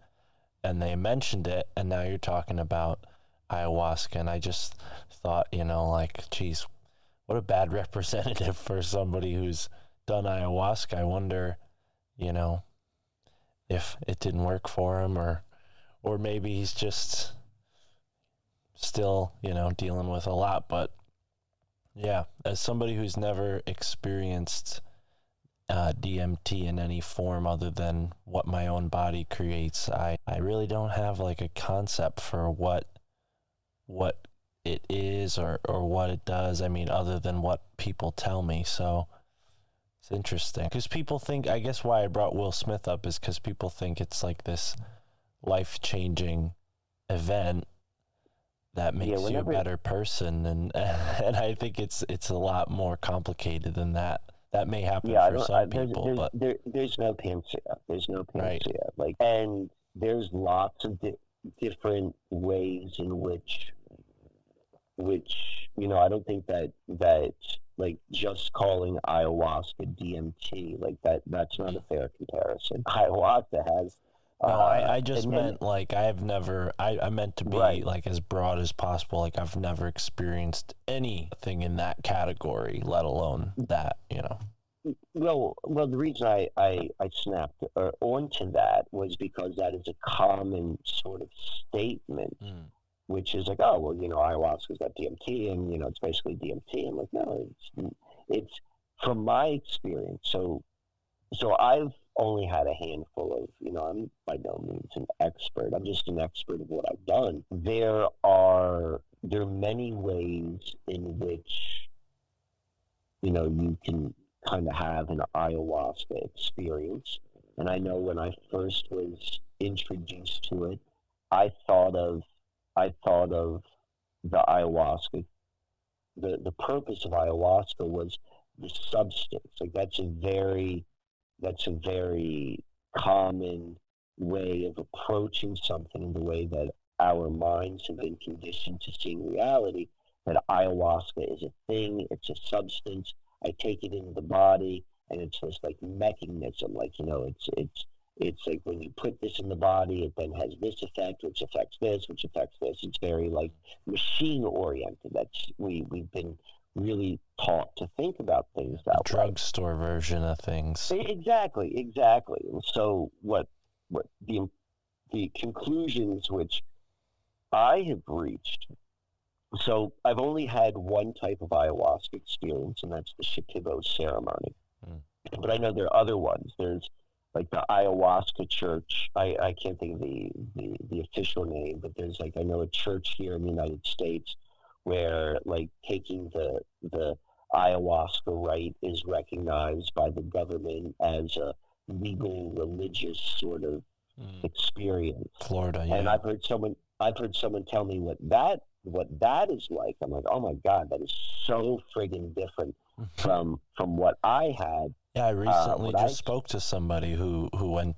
and they mentioned it, and now you're talking about ayahuasca, and I just thought, you know, like, geez, what a bad representative for somebody who's done ayahuasca. I wonder, you know, if it didn't work for him, or or maybe he's just still, you know, dealing with a lot. But yeah, as somebody who's never experienced uh, D M T in any form other than what my own body creates, I, I really don't have like a concept for what what it is or, or what it does. I mean, other than what people tell me. So it's interesting because people think, I guess why I brought Will Smith up is because people think it's like this life-changing event that makes yeah, whenever... you a better person. And and I think it's it's a lot more complicated than that. That may happen yeah, for some I, there's, people, there's, but... There, there's no panacea. There's no panacea. Right. Like, and there's lots of di- different ways in which... which, you know, I don't think that, that like, just calling ayahuasca D M T, like, that that's not a fair comparison. Ayahuasca has... Uh, no, I, I just meant, then, like, I've never... I, I meant to be, right. like, as broad as possible. Like, I've never experienced anything in that category, let alone that, you know. Well, well, the reason I, I, I snapped uh, onto that was because that is a common sort of statement, mm. which is like, oh, well, you know, ayahuasca's got D M T, and, you know, it's basically D M T. I'm like, no, it's, it's from my experience. So, so I've only had a handful of, you know, I'm by no means an expert. I'm just an expert of what I've done. There are, there are many ways in which, you know, you can kind of have an ayahuasca experience. And I know when I first was introduced to it, I thought of I thought of the ayahuasca, the the purpose of ayahuasca was the substance. Like that's a very that's a very common way of approaching something, in the way that our minds have been conditioned to seeing reality, that ayahuasca is a thing, it's a substance. I take it into the body, and it's this like mechanism, like, you know, it's it's it's like when you put this in the body, it then has this effect, which affects this, which affects this. It's very like machine oriented. That's we we've been really taught to think about things that way. Drugstore version of things. Exactly, exactly. And so what what the the conclusions which I have reached. So I've only had one type of ayahuasca experience, and that's the Shipibo ceremony. Mm. But I know there are other ones. There's like the ayahuasca church. I, I can't think of the, the, the official name, but there's like, I know a church here in the United States where like taking the the ayahuasca rite is recognized by the government as a legal religious sort of mm. experience. Florida, yeah. And I've heard someone I've heard someone tell me what that what that is like. I'm like, oh my God, that is so friggin' different from from what I had. Yeah, I recently uh, just I... spoke to somebody who, who went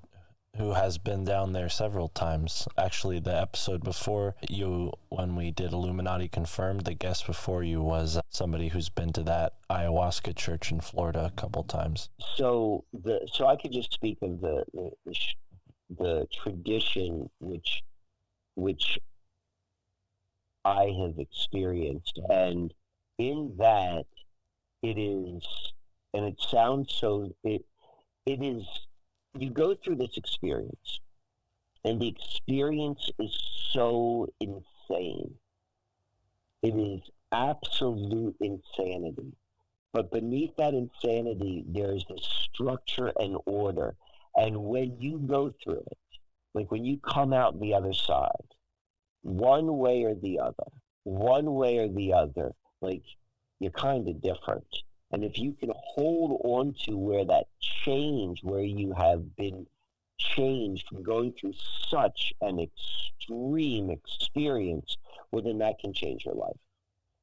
who has been down there several times. Actually, the episode before you, when we did Illuminati Confirmed, the guest before you was somebody who's been to that ayahuasca church in Florida a couple times. So the so I could just speak of the the, the tradition which which. I have experienced, and in that it is, and it sounds so, it it is, you go through this experience, and the experience is so insane. It is absolute insanity. But beneath that insanity, there is this structure and order. And when you go through it, like when you come out the other side, one way or the other, one way or the other, like you're kind of different. And if you can hold on to where that change, where you have been changed from going through such an extreme experience, well, then that can change your life.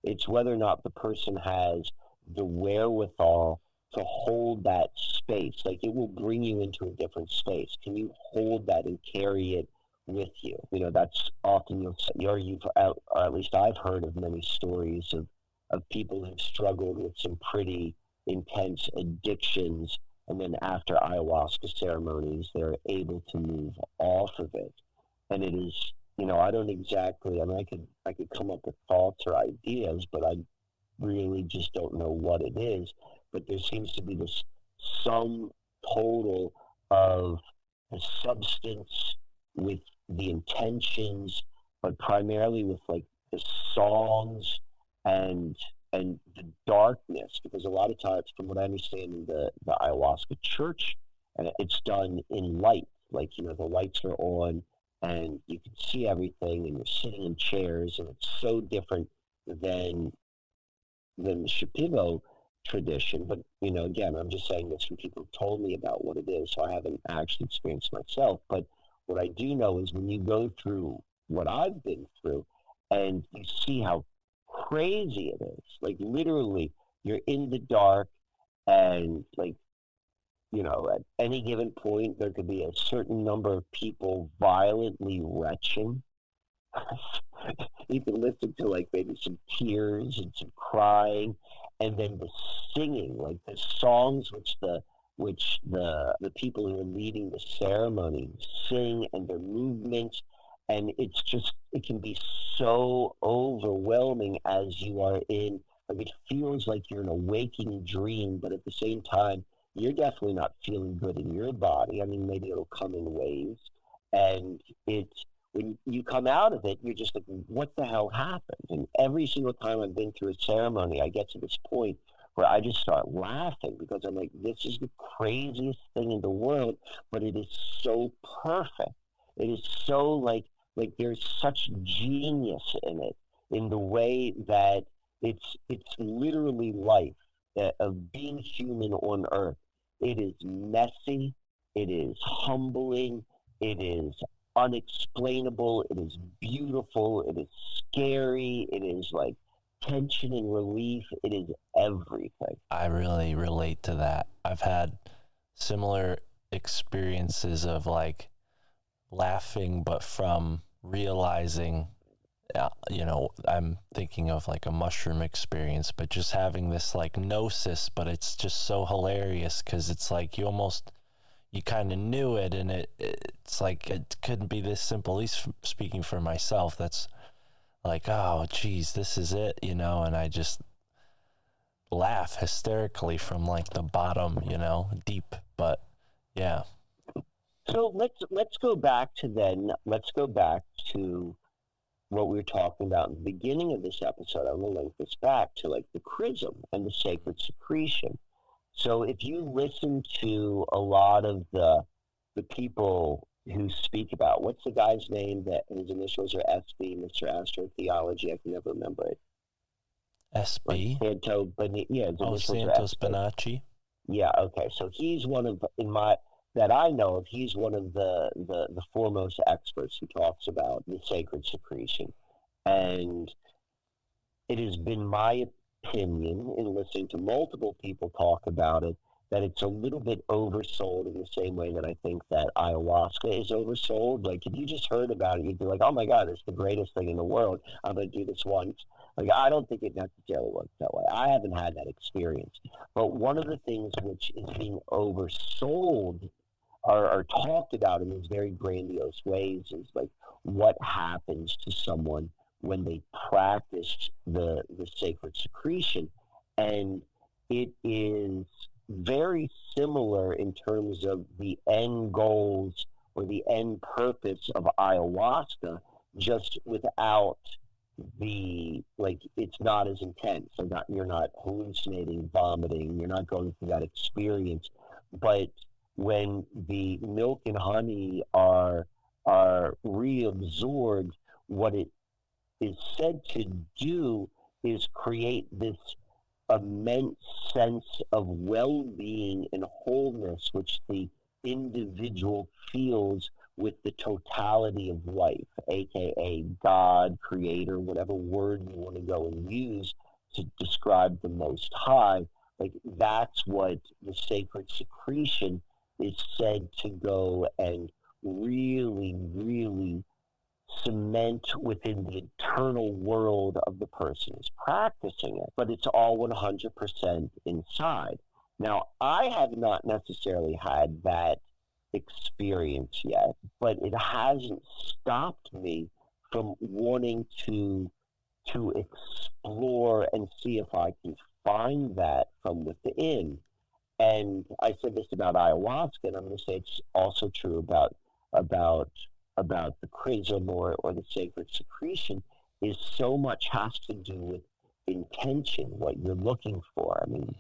It's whether or not the person has the wherewithal to hold that space. Like it will bring you into a different space. Can you hold that and carry it with you? You know, that's often you'll see, or you've, or at least I've heard of many stories of, of people who've struggled with some pretty intense addictions, and then after ayahuasca ceremonies, they're able to move off of it. And it is, you know, I don't exactly, I mean, I could, I could come up with thoughts or ideas, but I really just don't know what it is. But there seems to be this sum total of the substance with the intentions, but primarily with like the songs and and the darkness, because a lot of times, from what I understand, in the, the ayahuasca church, and it's done in light, like, you know, the lights are on and you can see everything, and you're sitting in chairs, and it's so different than than the Shipibo tradition. But, you know, again, I'm just saying this from people who told me about what it is, so I haven't actually experienced myself. But what I do know is when you go through what I've been through, and you see how crazy it is, like literally you're in the dark, and like, you know, at any given point, there could be a certain number of people violently retching. You can listen to like maybe some tears and some crying, and then the singing, like the songs which the which the the people who are leading the ceremony sing, and their movements, and it's just, it can be so overwhelming as you are in, like it feels like you're in a waking dream, but at the same time, you're definitely not feeling good in your body. I mean, maybe it'll come in waves. And it's, when you come out of it, you're just like, what the hell happened? And every single time I've been through a ceremony, I get to this point where I just start laughing because I'm like, this is the craziest thing in the world, but it is so perfect. It is so like, like there's such genius in it, in the way that it's, it's literally life, uh, of being human on earth. It is messy. It is humbling. It is unexplainable, it is beautiful, it is scary, it is like tension and relief, it is everything. I really relate to that. I've had similar experiences of like laughing, but from realizing, you know, I'm thinking of like a mushroom experience, but just having this like gnosis, but it's just so hilarious because it's like you almost... you kind of knew it, and it it's like it couldn't be this simple. At least speaking for myself, that's like, oh geez, this is it, you know. And I just laugh hysterically from like the bottom, you know, deep. But yeah, so let's let's go back to then let's go back to what we were talking about in the beginning of this episode. I'm gonna link this back to like the chrism and the sacred secretion. So if you listen to a lot of the the people who speak about, what's the guy's name that his initials are S B, Mister Astrotheology, I can never remember it. S B? Like Santo, yeah, oh, Santos Bonacci. Yeah, okay. So he's one of, in my, that I know of, he's one of the, the, the foremost experts who talks about the sacred secretion. And it has been my opinion in listening to multiple people talk about it that it's a little bit oversold, in the same way that I think that ayahuasca is oversold. Like if you just heard about it, you'd be like, oh my god, it's the greatest thing in the world, I'm gonna do this once. Like I don't think it necessarily works that way. I haven't had that experience. But one of the things which is being oversold or, or talked about in these very grandiose ways is like what happens to someone when they practiced the the sacred secretion. And it is very similar in terms of the end goals or the end purpose of ayahuasca, just without the, like, it's not as intense. So not, you're not hallucinating, vomiting, you're not going through that experience. But when the milk and honey are are reabsorbed, what it is said to do is create this immense sense of well-being and wholeness which the individual feels with the totality of life, aka God, creator, whatever word you want to go and use to describe the Most High. Like that's what the sacred secretion is said to go and really, really cement within the internal world of the person who's practicing it, but it's all one hundred percent inside. Now, I have not necessarily had that experience yet, but it hasn't stopped me from wanting to to explore and see if I can find that from within. And I said this about ayahuasca, and I'm going to say it's also true about about about the chrism or, or the sacred secretion, is so much has to do with intention, what you're looking for. I mean,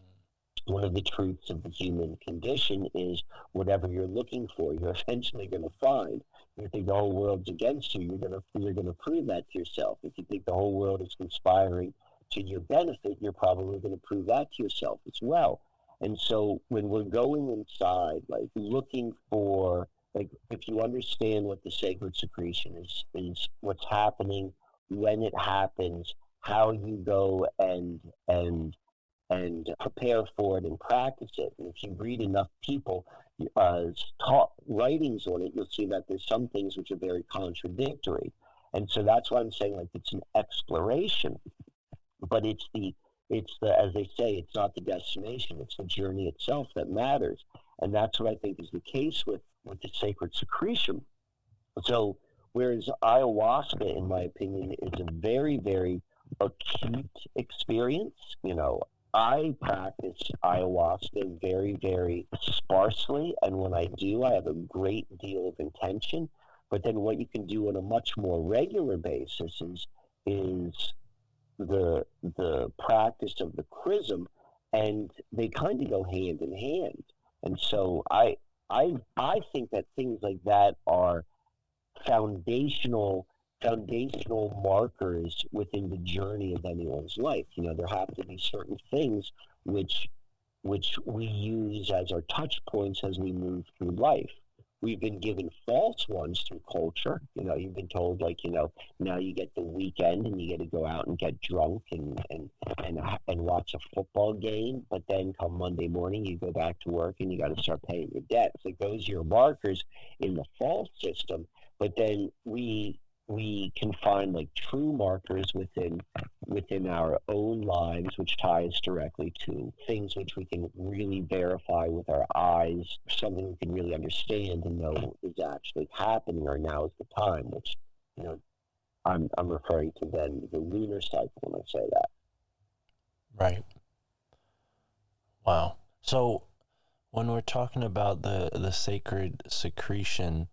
one of the truths of the human condition is whatever you're looking for, you're eventually going to find. If you think the whole world's against you, you're going to you're going to prove that to yourself. If you think the whole world is conspiring to your benefit, you're probably going to prove that to yourself as well. And so when we're going inside, like looking for, like if you understand what the sacred secretion is, is what's happening, when it happens, how you go and and and prepare for it and practice it. And if you read enough people uh, taught writings on it, you'll see that there's some things which are very contradictory. And so that's why I'm saying like it's an exploration, but it's the it's the as they say, it's not the destination, it's the journey itself that matters. And that's what I think is the case with, with the sacred secretion. So whereas ayahuasca, in my opinion, is a very, very acute experience, you know, I practice ayahuasca very, very sparsely, and when I do, I have a great deal of intention. But then what you can do on a much more regular basis is is the the practice of the chrism, and they kind of go hand in hand. And so I I I think that things like that are foundational foundational markers within the journey of anyone's life. You know, there have to be certain things which which we use as our touch points as we move through life. We've been given false ones through culture. You know, you've been told, like, you know, now you get the weekend and you get to go out and get drunk and and and, and watch a football game. But then come Monday morning, you go back to work and you got to start paying your debts. Like, those are your markers in the false system. But then we we can find, like, true markers within within our own lives, which ties directly to things which we can really verify with our eyes, something we can really understand and know is actually happening, or now is the time, which, you know, I'm I'm referring to then the lunar cycle when I say that. Right. Wow. So when we're talking about the, the sacred secretion,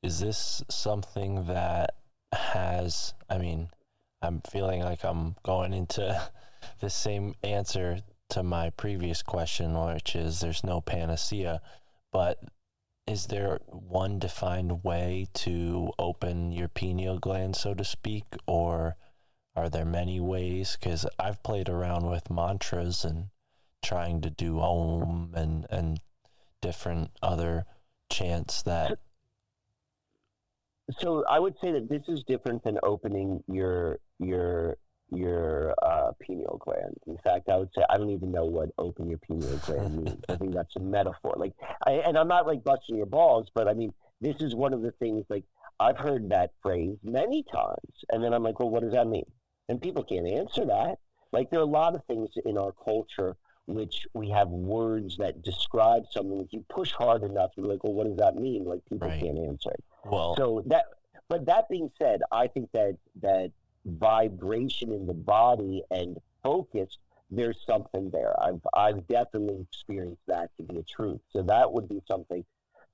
is this something that has, I mean, I'm feeling like I'm going into the same answer to my previous question, which is there's no panacea, but is there one defined way to open your pineal gland, so to speak, or are there many ways? Because I've played around with mantras and trying to do Om and, and different other chants that... So I would say that this is different than opening your your your uh, pineal gland. In fact, I would say I don't even know what open your pineal gland means. I think that's a metaphor. Like, I, and I'm not, like, busting your balls, but I mean, this is one of the things, like, I've heard that phrase many times, and then I'm like, well, what does that mean? And people can't answer that. Like, there are a lot of things in our culture which we have words that describe something. If you push hard enough, you're like, well, what does that mean? Like, people right. can't answer it. Well, so that, but that being said, I think that that vibration in the body and focus, there's something there. I've I've definitely experienced that to be a truth. So that would be something.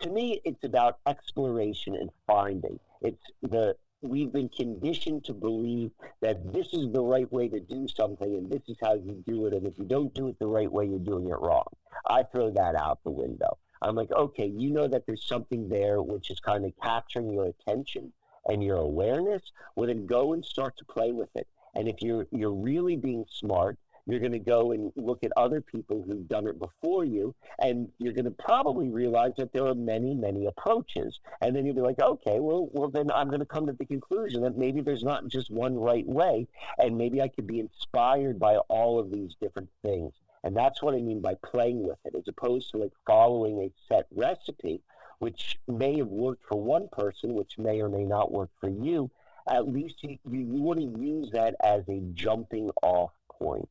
To me, it's about exploration and finding. It's the we've been conditioned to believe that this is the right way to do something, and this is how you do it, and if you don't do it the right way, you're doing it wrong. I throw that out the window. I'm like, okay, you know that there's something there which is kind of capturing your attention and your awareness. Well, then go and start to play with it. And if you're you're really being smart, you're going to go and look at other people who've done it before you, and you're going to probably realize that there are many, many approaches. And then you'll be like, okay, well, well, then I'm going to come to the conclusion that maybe there's not just one right way, and maybe I could be inspired by all of these different things. And that's what I mean by playing with it, as opposed to, like, following a set recipe, which may have worked for one person, which may or may not work for you. At least you, you, you want to use that as a jumping off point.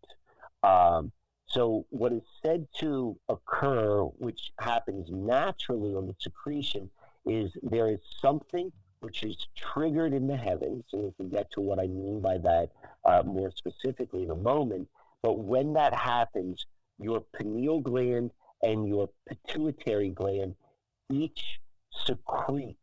Um, so what is said to occur, which happens naturally on the secretion, is there is something which is triggered in the heavens, and we can get to what I mean by that uh, more specifically in a moment. But when that happens, your pineal gland and your pituitary gland each secrete.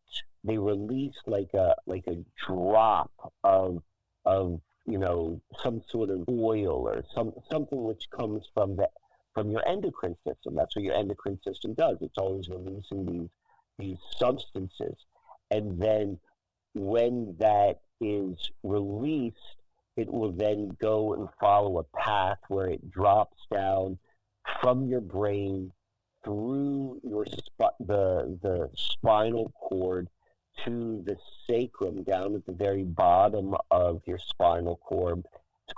They release like a like a drop of of you know some sort of oil or some something which comes from the from your endocrine system. That's what your endocrine system does. It's always releasing these these substances, and then when that is released, it will then go and follow a path where it drops down from your brain through your sp- the the spinal cord to the sacrum down at the very bottom of your spinal cord,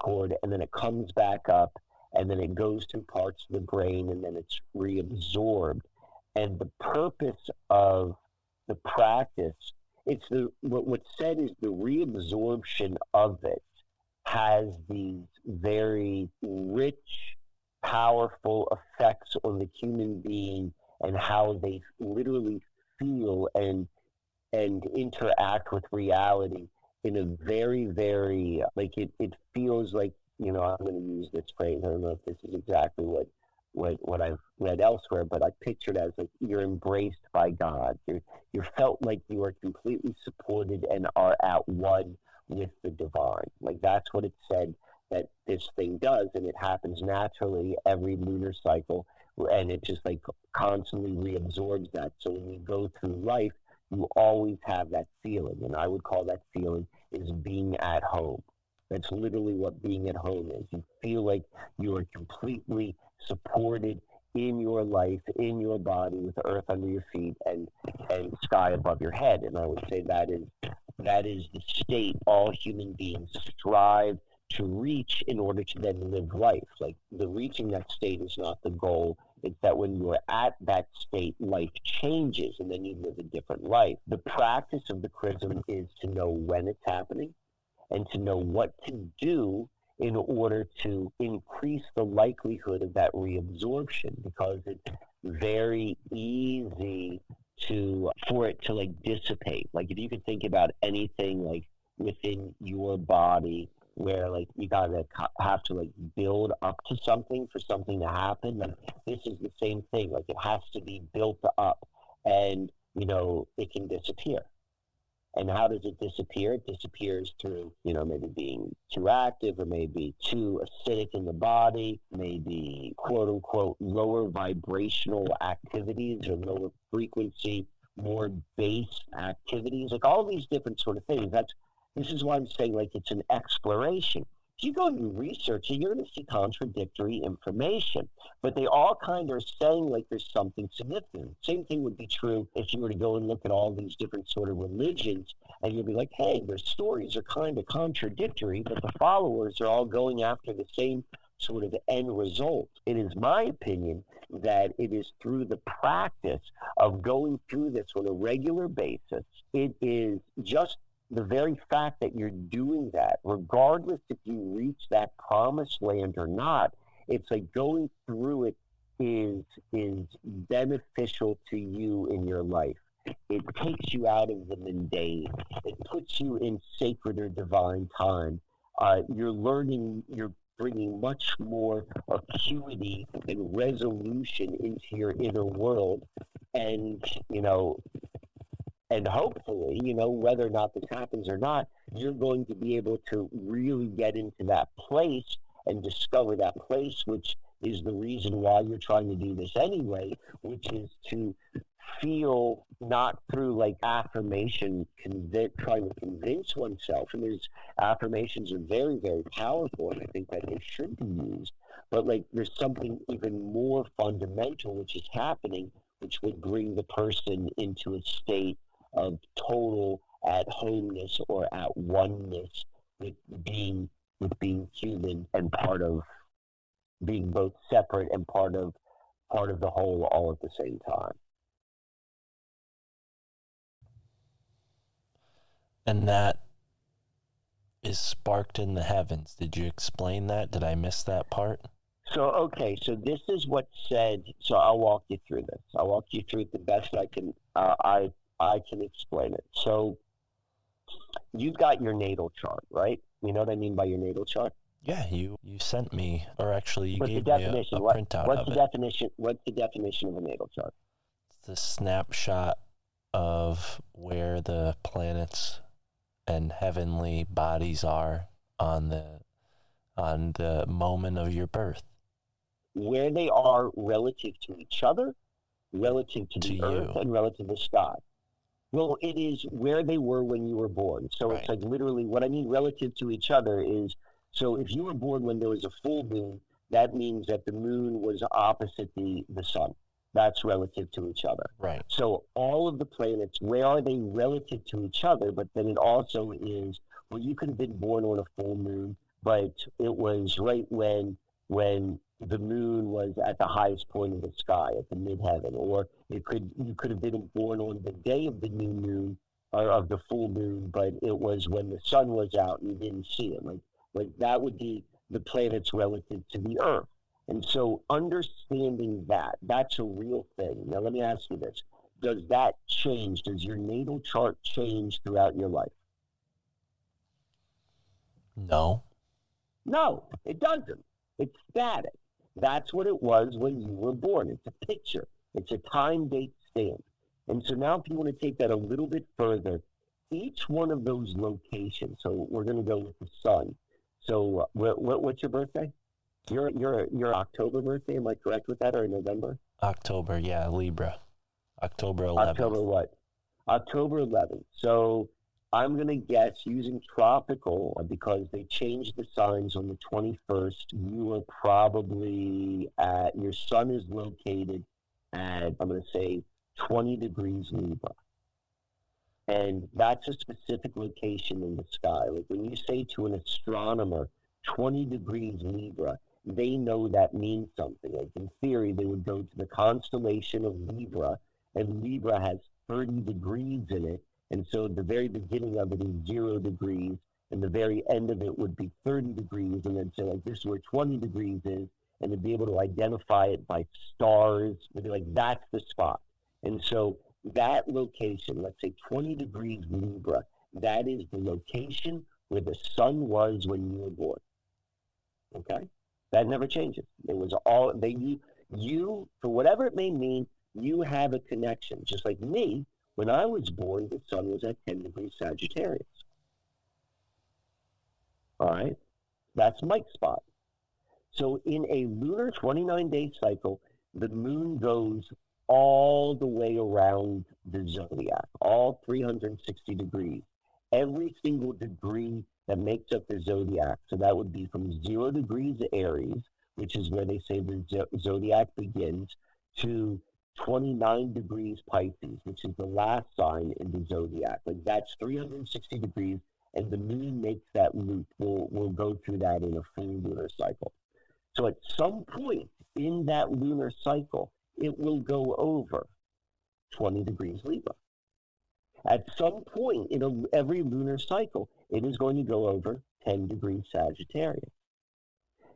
cord, and then it comes back up, and then it goes through parts of the brain, and then it's reabsorbed. And the purpose of the practice, it's the what, what's said is the reabsorption of it has these very rich, powerful effects on the human being and how they literally feel and and interact with reality in a very, very, like it, it feels like you know, I'm going to use this phrase. I don't know if this is exactly what, what, what I've read elsewhere, but I picture it as like you're embraced by God. You're, you're felt like you are completely supported and are at one with the divine. Like that's what it said that this thing does, and it happens naturally every lunar cycle, and it just like constantly reabsorbs that. So when you go through life, you always have that feeling, and I would call that feeling is being at home. That's literally what being at home is. You feel like you are completely supported in your life, in your body, with the earth under your feet and, and sky above your head. And I would say that is that is the state all human beings strive to reach in order to then live life. Like the reaching that state is not the goal. It's that when you're at that state, life changes and then you live a different life. The practice of the chrism is to know when it's happening and to know what to do in order to increase the likelihood of that reabsorption, because it's very easy to for it to like dissipate. Like if you could think about anything like within your body where like you gotta have to like build up to something for something to happen, like this is the same thing. Like it has to be built up, and you know it can disappear. And how does it disappear? It disappears through, you know, maybe being too active, or maybe too acidic in the body, maybe quote unquote lower vibrational activities or lower frequency, more base activities, like all these different sort of things. That's This is why I'm saying like it's an exploration. If you go and you research it, you're going to see contradictory information, but they all kind of are saying like there's something significant. Same thing would be true if you were to go and look at all these different sort of religions, and you'd be like, hey, their stories are kind of contradictory, but the followers are all going after the same sort of end result. It is my opinion that it is through the practice of going through this on a regular basis. It is just the very fact that you're doing that, regardless if you reach that promised land or not, it's like going through it is is beneficial to you in your life. It takes you out of the mundane. It puts you in sacred or divine time. Uh, you're learning, you're bringing much more acuity and resolution into your inner world. And, you know, And hopefully, you know, whether or not this happens or not, you're going to be able to really get into that place and discover that place, which is the reason why you're trying to do this anyway, which is to feel not through like affirmation, conv- trying to convince oneself. And there's affirmations are very, very powerful, and I think that they should be used. But like there's something even more fundamental which is happening, which would bring the person into a state of total at-homeness or at-oneness with being with being human and part of being both separate and part of part of the whole all at the same time. And that is sparked in the heavens. Did you explain that? Did I miss that part? So, okay, so this is what's said. So I'll walk you through this. I'll walk you through it the best I can uh, I I can explain it. So you've got your natal chart, right? You know what I mean by your natal chart? Yeah, you, you sent me, or actually you what's gave the definition? me a, a printout what, what's of the it. Definition, what's the definition of a natal chart? It's the snapshot of where the planets and heavenly bodies are on the on the moment of your birth. Where they are relative to each other, relative to, to the you. earth, and relative to the sky. Well, it is where they were when you were born. So right. It's like literally what I mean relative to each other is, so if you were born when there was a full moon, that means that the moon was opposite the, the sun. That's relative to each other. Right. So all of the planets, where are they relative to each other? But then it also is, well, you could have been born on a full moon, but it was right when when the moon was at the highest point of the sky, at the midheaven, or it could you could have been born on the day of the new moon or of the full moon, but it was when the sun was out and you didn't see it. Like, like that would be the planets relative to the earth. And so understanding that, that's a real thing. Now let me ask you this. Does that change? Does your natal chart change throughout your life? No. No, it doesn't. It's static. That's what it was when you were born. It's a picture. It's a time, date, stamp. And so now if you want to take that a little bit further, each one of those locations, so we're going to go with the sun. So uh, what, what, what's your birthday? You're, you're, you're October birthday, am I correct with that, or November? October, yeah, Libra. October eleventh. October what? October eleventh. So I'm going to guess using tropical, because they changed the signs on the twenty-first, you are probably at, your sun is located at, I'm going to say, twenty degrees Libra. And that's a specific location in the sky. Like when you say to an astronomer, twenty degrees Libra, they know that means something. Like in theory, they would go to the constellation of Libra, and Libra has thirty degrees in it. And so the very beginning of it is zero degrees, and the very end of it would be thirty degrees, and then say, like, this is where twenty degrees is, and to be able to identify it by stars, they'd be like, that's the spot. And so that location, let's say twenty degrees Libra, that is the location where the sun was when you were born. Okay? That never changes. It was all, they, you, you, for whatever it may mean, you have a connection. Just like me, when I was born, the sun was at ten degrees Sagittarius. All right? That's Mike's spot. So in a lunar twenty-nine day cycle, the moon goes all the way around the zodiac, all three hundred sixty degrees. Every single degree that makes up the zodiac, so that would be from zero degrees Aries, which is where they say the zodiac begins, to twenty-nine degrees Pisces, which is the last sign in the zodiac. Like that's three hundred sixty degrees, and the moon makes that loop. We'll, we'll go through that in a full lunar cycle. So at some point in that lunar cycle, it will go over twenty degrees Libra. At some point in a, every lunar cycle, it is going to go over ten degrees Sagittarius.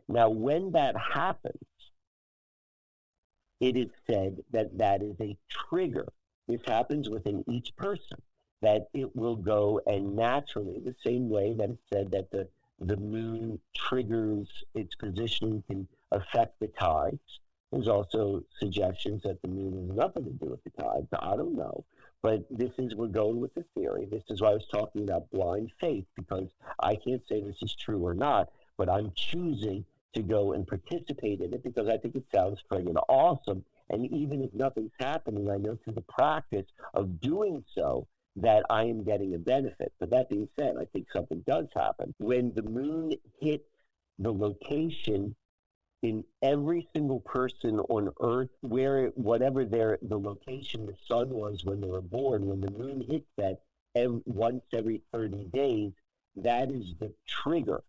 Now, when that happens, it is said that that is a trigger. This happens within each person, that it will go and naturally, the same way that it's said that the, the moon triggers its position can affect the tides. There's also suggestions that the moon has nothing to do with the tides. I don't know. But this is, we're going with the theory. This is why I was talking about blind faith, because I can't say this is true or not, but I'm choosing to go and participate in it because I think it sounds friggin' awesome. And even if nothing's happening, I know through the practice of doing so that I am getting a benefit. But that being said, I think something does happen. When the moon hits the location in every single person on Earth, where whatever their the location the sun was when they were born, when the moon hits that every, once every thirty days, that is the trigger,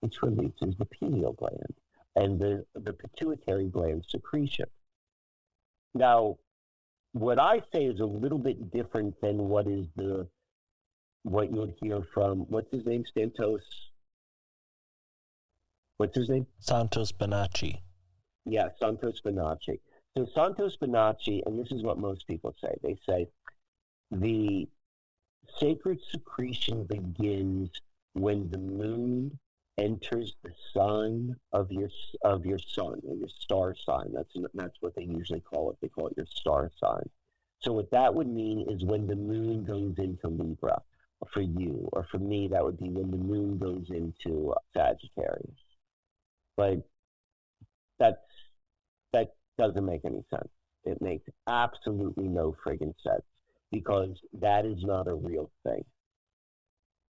which releases the pineal gland and the, the pituitary gland secretion. Now, what I say is a little bit different than what is the what you would hear from what's his name, Santos. What's his name? Santos Bonacci. Yeah, Santos Bonacci. So Santos Bonacci, and this is what most people say. They say the sacred secretion begins when the moon enters the sign of your of your sun or your star sign. That's that's what they usually call it. They call it your star sign. So what that would mean is when the moon goes into Libra for you, or for me, that would be when the moon goes into Sagittarius. But that's, that doesn't make any sense. It makes absolutely no friggin' sense because that is not a real thing.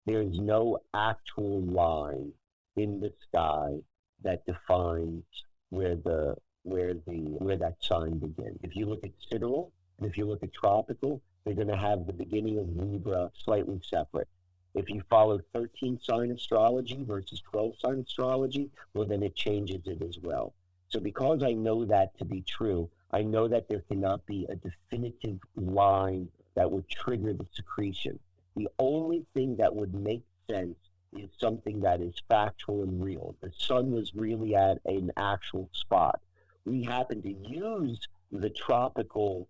There is no actual line in the sky that defines where the where the where that sign begins. If you look at sidereal and if you look at tropical, they're going to have the beginning of Libra slightly separate. If you follow thirteen sign astrology versus twelve sign astrology, well, then it changes it as well. So because I know that to be true, I know that there cannot be a definitive line that would trigger the secretion. The only thing that would make sense is something that is factual and real. The sun was really at an actual spot. We happen to use the tropical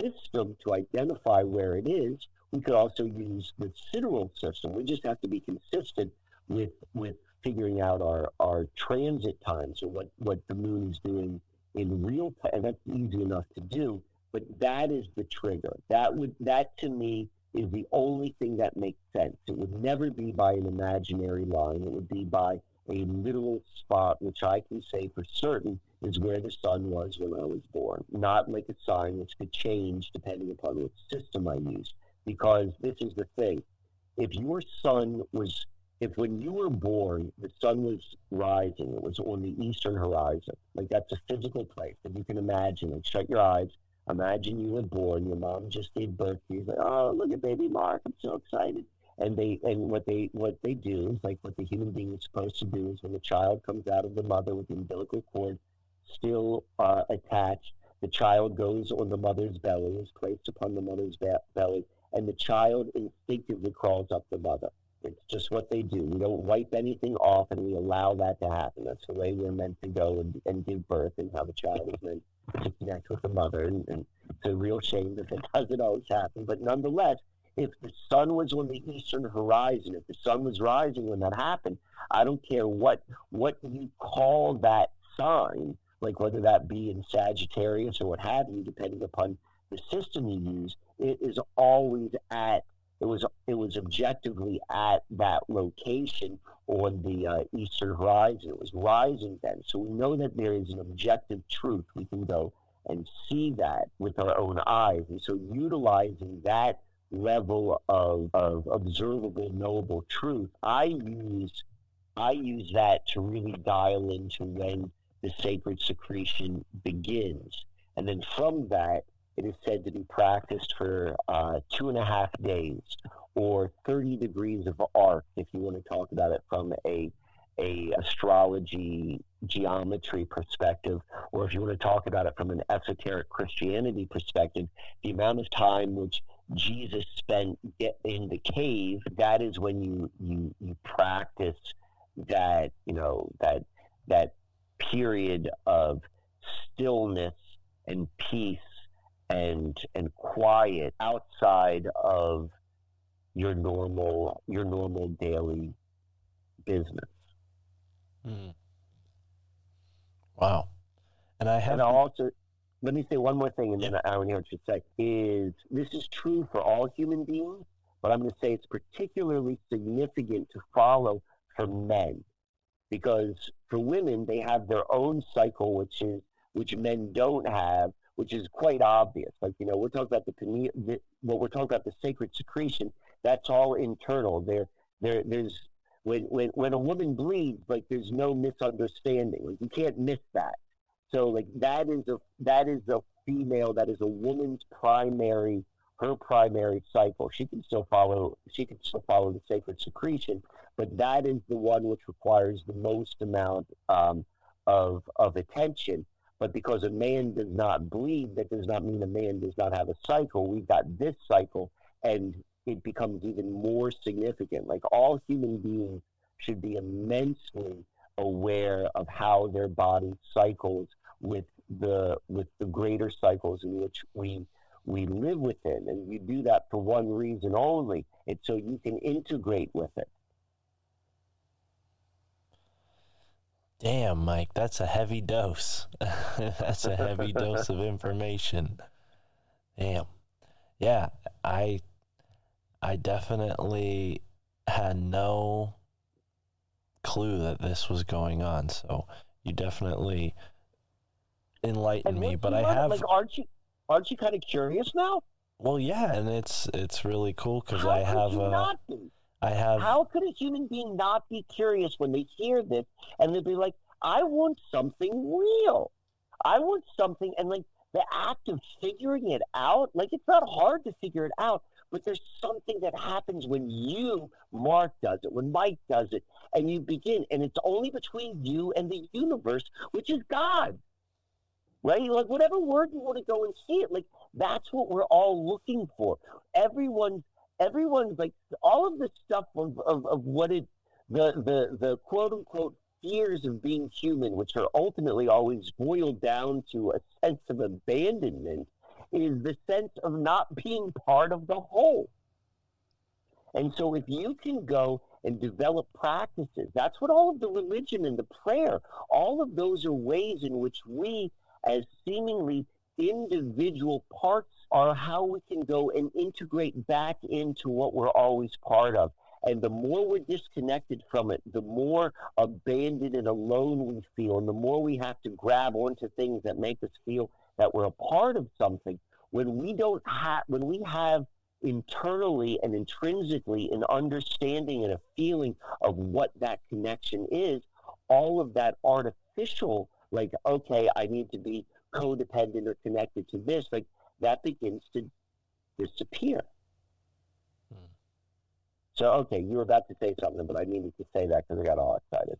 system to identify where it is. We could also use the sidereal system. We just have to be consistent with with figuring out our, our transit times and what, what the moon is doing in real time. That's easy enough to do, but that is the trigger. That would that to me is the only thing that makes sense. It would never be by an imaginary line. It would be by a literal spot, which I can say for certain is where the sun was when I was born, not like a sign which could change depending upon what system I used. Because this is the thing. If your sun was, if when you were born, the sun was rising, it was on the eastern horizon, like that's a physical place that you can imagine. Like shut your eyes, imagine you were born, your mom just gave birth to you, like, oh, look at baby Mark, I'm so excited. And they and what they what they do is like what the human being is supposed to do is when the child comes out of the mother with the umbilical cord still uh, attached, the child goes on the mother's belly, is placed upon the mother's be- belly, and the child instinctively crawls up the mother. It's just what they do. We don't wipe anything off, and we allow that to happen. That's the way we're meant to go and, and give birth and how the child is meant to connect with the mother. And, and it's a real shame that it doesn't always happen. But nonetheless, if the sun was on the eastern horizon, if the sun was rising when that happened, I don't care what what you call that sign, like whether that be in Sagittarius or what have you, depending upon the system you use, it is always at, it was it was objectively at that location on the uh, eastern horizon. It was rising then. So we know that there is an objective truth. We can go and see that with our own eyes. And so utilizing that level of, of observable, knowable truth, I use I use that to really dial into when the sacred secretion begins. And then from that, it is said to be practiced for uh, two and a half days or thirty degrees of arc, if you want to talk about it from a a astrology geometry perspective, or if you want to talk about it from an esoteric Christianity perspective, the amount of time which Jesus spent in the cave, that is when you, you, you practice that, you know, that that period of stillness and peace and and quiet outside of your normal your normal daily business. Mm. Wow. And I have and also let me say one more thing, and then yeah. I, I want to hear what you say. Is this is true for all human beings, but I'm going to say it's particularly significant to follow for men, because for women they have their own cycle, which is which men don't have, which is quite obvious. Like you know, we're talking about the, the what we're talking about the sacred secretion. That's all internal. There, there, there's when when when a woman bleeds, like there's no misunderstanding. Like you can't miss that. So like that is a that is a female, that is a woman's primary her primary cycle. She can still follow she can still follow the sacred secretion, but that is the one which requires the most amount um, of of attention. But because a man does not bleed, that does not mean a man does not have a cycle. We've got this cycle, and it becomes even more significant. Like all human beings should be immensely aware of how their body cycles with the with the greater cycles in which we we live within, and you do that for one reason only: it's so you can integrate with it. Damn, Mike, that's a heavy dose. That's a heavy dose of information. Damn, yeah, I I definitely had no clue that this was going on, so you definitely enlightened me. But I have, like, aren't you aren't you kind of curious now? Well, yeah, and it's it's really cool because I have a, not be? I have how could a human being not be curious when they hear this and they'd be like, I want something real, I want something, and like the act of figuring it out, like it's not hard to figure it out. But there's something that happens when you, Mark, does it, when Mike does it, and you begin, and it's only between you and the universe, which is God, right? Like whatever word you want to go and see it, like that's what we're all looking for. Everyone, everyone's like all of the stuff of, of, of what it, the, the, the quote unquote fears of being human, which are ultimately always boiled down to a sense of abandonment, is the sense of not being part of the whole. And so if you can go and develop practices. That's what all of the religion and the prayer, all of those are ways in which we, as seemingly individual parts, are how we can go and integrate back into what we're always part of. And the more we're disconnected from it, the more abandoned and alone we feel, and the more we have to grab onto things that make us feel that we're a part of something. When we don't have, when we have internally and intrinsically an understanding and a feeling of what that connection is, all of that artificial, like, okay, I need to be codependent or connected to this, like, that begins to disappear. Hmm. So, okay, you were about to say something, but I needed to say that because I got all excited.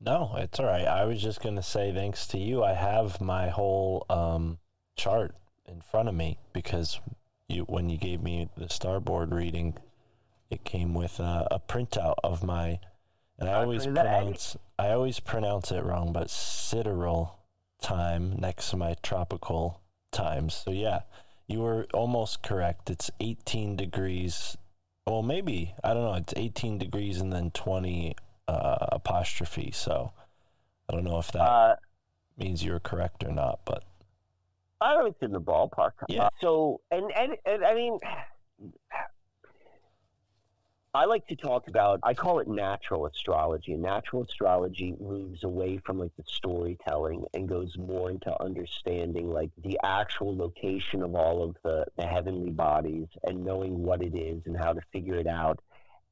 No, it's all right. I was just going to say, thanks to you, I have my whole um, chart in front of me, because you, when you gave me the starboard reading, it came with a, a printout of my, and I always pronounce I always pronounce it wrong, but sidereal time next to my tropical times. So yeah, you were almost correct. It's eighteen degrees. Well, maybe, I don't know. It's eighteen degrees and then twenty uh, apostrophe. So I don't know if that uh, means you were correct or not, but. I was in the ballpark. Yeah. So, and, and, and I mean, I like to talk about, I call it natural astrology. And natural astrology moves away from like the storytelling and goes more into understanding like the actual location of all of the, the heavenly bodies and knowing what it is and how to figure it out,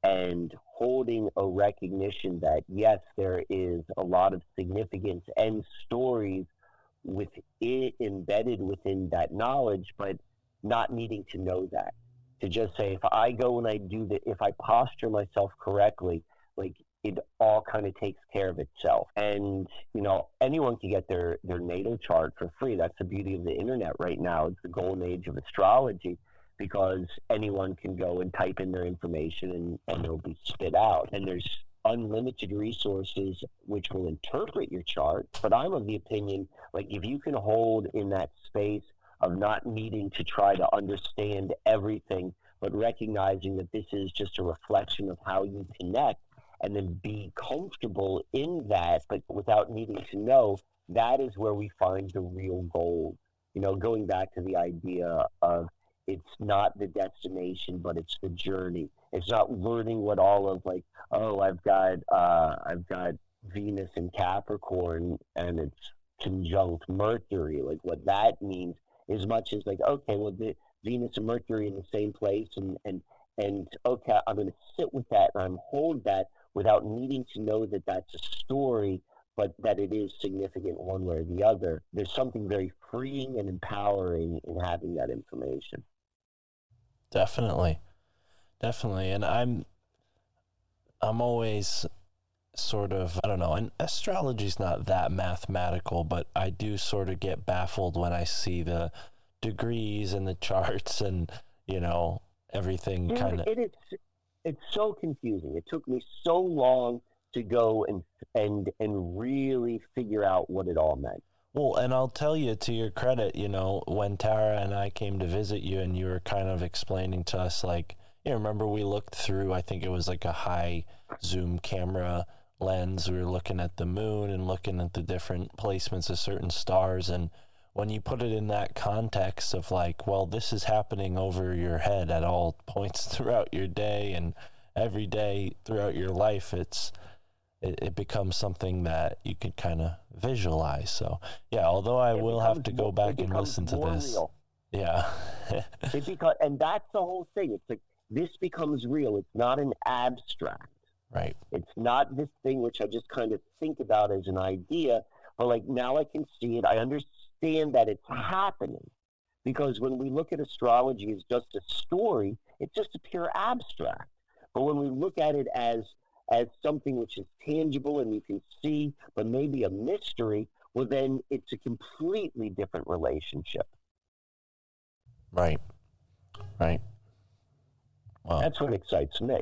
and holding a recognition that, yes, there is a lot of significance and stories with it embedded within that knowledge, but not needing to know that. To just say, if I go and I do that, if I posture myself correctly, like it all kind of takes care of itself. And, you know, anyone can get their, their natal chart for free. That's the beauty of the internet right now. It's the golden age of astrology, because anyone can go and type in their information and, and it'll be spit out. And there's unlimited resources which will interpret your chart. But I'm of the opinion, like, if you can hold in that space of not needing to try to understand everything, but recognizing that this is just a reflection of how you connect, and then be comfortable in that, but without needing to know, that is where we find the real gold. You know, going back to the idea of it's not the destination, but it's the journey. It's not learning what all of like, oh, I've got uh, I've got Venus in Capricorn and it's conjunct Mercury, like what that means, as much as like, okay, well, the Venus and Mercury in the same place, and and and okay, I'm going to sit with that and I'm hold that without needing to know that that's a story, but that it is significant one way or the other. There's something very freeing and empowering in having that information. Definitely. Definitely. And I'm, I'm always sort of, I don't know, and astrology's not that mathematical, but I do sort of get baffled when I see the degrees and the charts and, you know, everything kind of. It is, it's so confusing. It took me so long to go and, and, and really figure out what it all meant. Well, and I'll tell you, to your credit, you know, when Tara and I came to visit you and you were kind of explaining to us, like, you know, remember we looked through, I think it was like a high zoom camera lens. We were looking at the moon and looking at the different placements of certain stars. And when you put it in that context of like, well, this is happening over your head at all points throughout your day and every day throughout your life, it's, it, it becomes something that you could kind of visualize. So yeah, although I it will have to go back and listen to this. Real. Yeah. it beca- and that's the whole thing. It's like, this becomes real. It's not an abstract. Right. It's not this thing which I just kind of think about as an idea, but like now I can see it. I understand that it's happening, because when we look at astrology as just a story, it's just a pure abstract. But when we look at it as as something which is tangible and you can see, but maybe a mystery, well, then it's a completely different relationship. Right. Right. Wow. That's what excites me.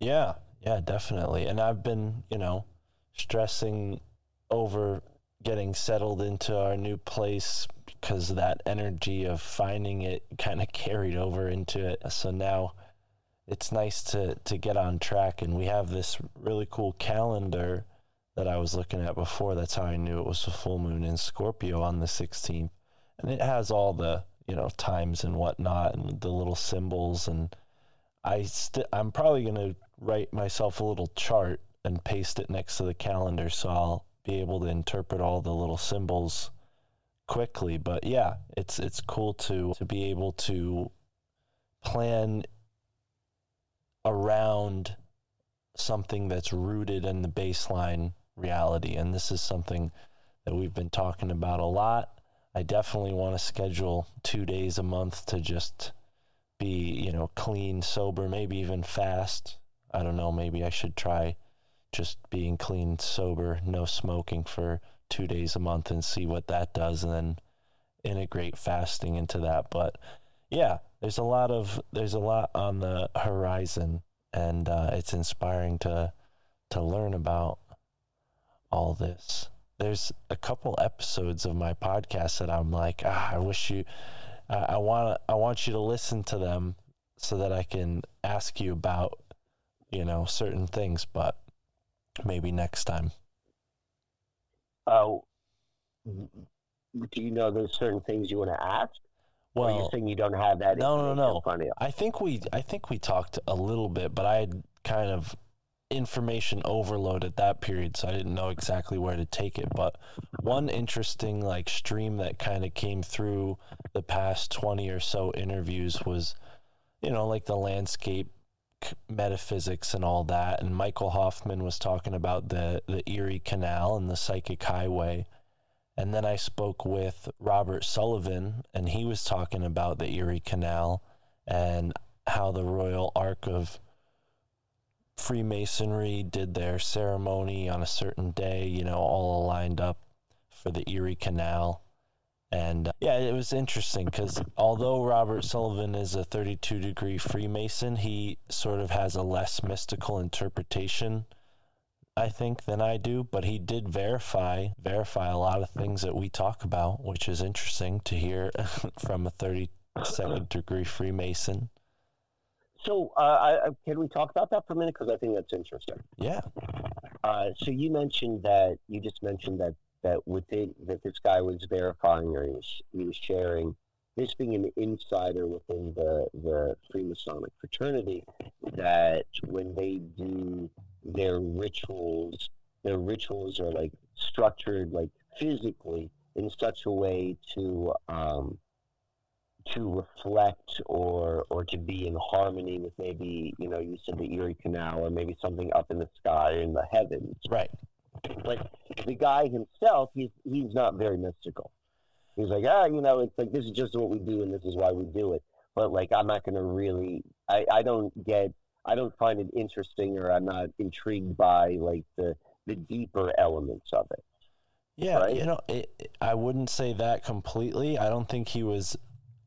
Yeah, yeah, definitely. And I've been, you know, stressing over getting settled into our new place because that energy of finding it kind of carried over into it. So now it's nice to, to get on track. And we have this really cool calendar that I was looking at before. That's how I knew it was a full moon in Scorpio on the sixteenth. And it has all the, you know, times and whatnot and the little symbols. And I st- I'm probably going to write myself a little chart and paste it next to the calendar, so I'll be able to interpret all the little symbols quickly. But yeah, it's it's cool to to be able to plan around something that's rooted in the baseline reality. And this is something that we've been talking about a lot. I definitely want to schedule two days a month to just be, you know, clean, sober, maybe even fast. I don't know, maybe I should try just being clean, sober, no smoking for two days a month and see what that does, and then integrate fasting into that. But yeah, there's a lot of, there's a lot on the horizon, and uh, it's inspiring to, to learn about all this. There's a couple episodes of my podcast that I'm like, ah, I wish you, uh, I want I want you to listen to them so that I can ask you about, you know, certain things, but maybe next time. Oh, uh, do you know there's certain things you want to ask? Well, or you're saying you don't have that? No, no, no. I think we, I think we talked a little bit, but I had kind of information overload at that period, so I didn't know exactly where to take it. But one interesting like stream that kind of came through the past twenty or so interviews was, you know, like the landscape metaphysics and all that. And Michael Hoffman was talking about the, the Erie Canal and the psychic highway. And then I spoke with Robert Sullivan, and he was talking about the Erie Canal and how the Royal Ark of Freemasonry did their ceremony on a certain day, you know, all lined up for the Erie Canal. And uh, yeah, it was interesting because although Robert Sullivan is a thirty-two degree Freemason, he sort of has a less mystical interpretation, I think, than I do. But he did verify verify a lot of things that we talk about, which is interesting to hear from a thirty-second degree Freemason. So uh, I, I, can we talk about that for a minute? Because I think that's interesting. Yeah. Uh, so you mentioned that, you just mentioned that that within that this guy was verifying, or he was, he was sharing, this being an insider within the, the Freemasonic fraternity, that when they do their rituals, their rituals are like structured like physically in such a way to um, to reflect or or to be in harmony with maybe, you know, you said the Erie Canal or maybe something up in the sky or in the heavens. Right. But the guy himself, he's he's not very mystical. He's like, ah, you know, it's like, this is just what we do and this is why we do it. But like, I'm not going to really, I, I don't get, I don't find it interesting, or I'm not intrigued by like the, the deeper elements of it. Yeah, right? You know, it, it, I wouldn't say that completely. I don't think he was,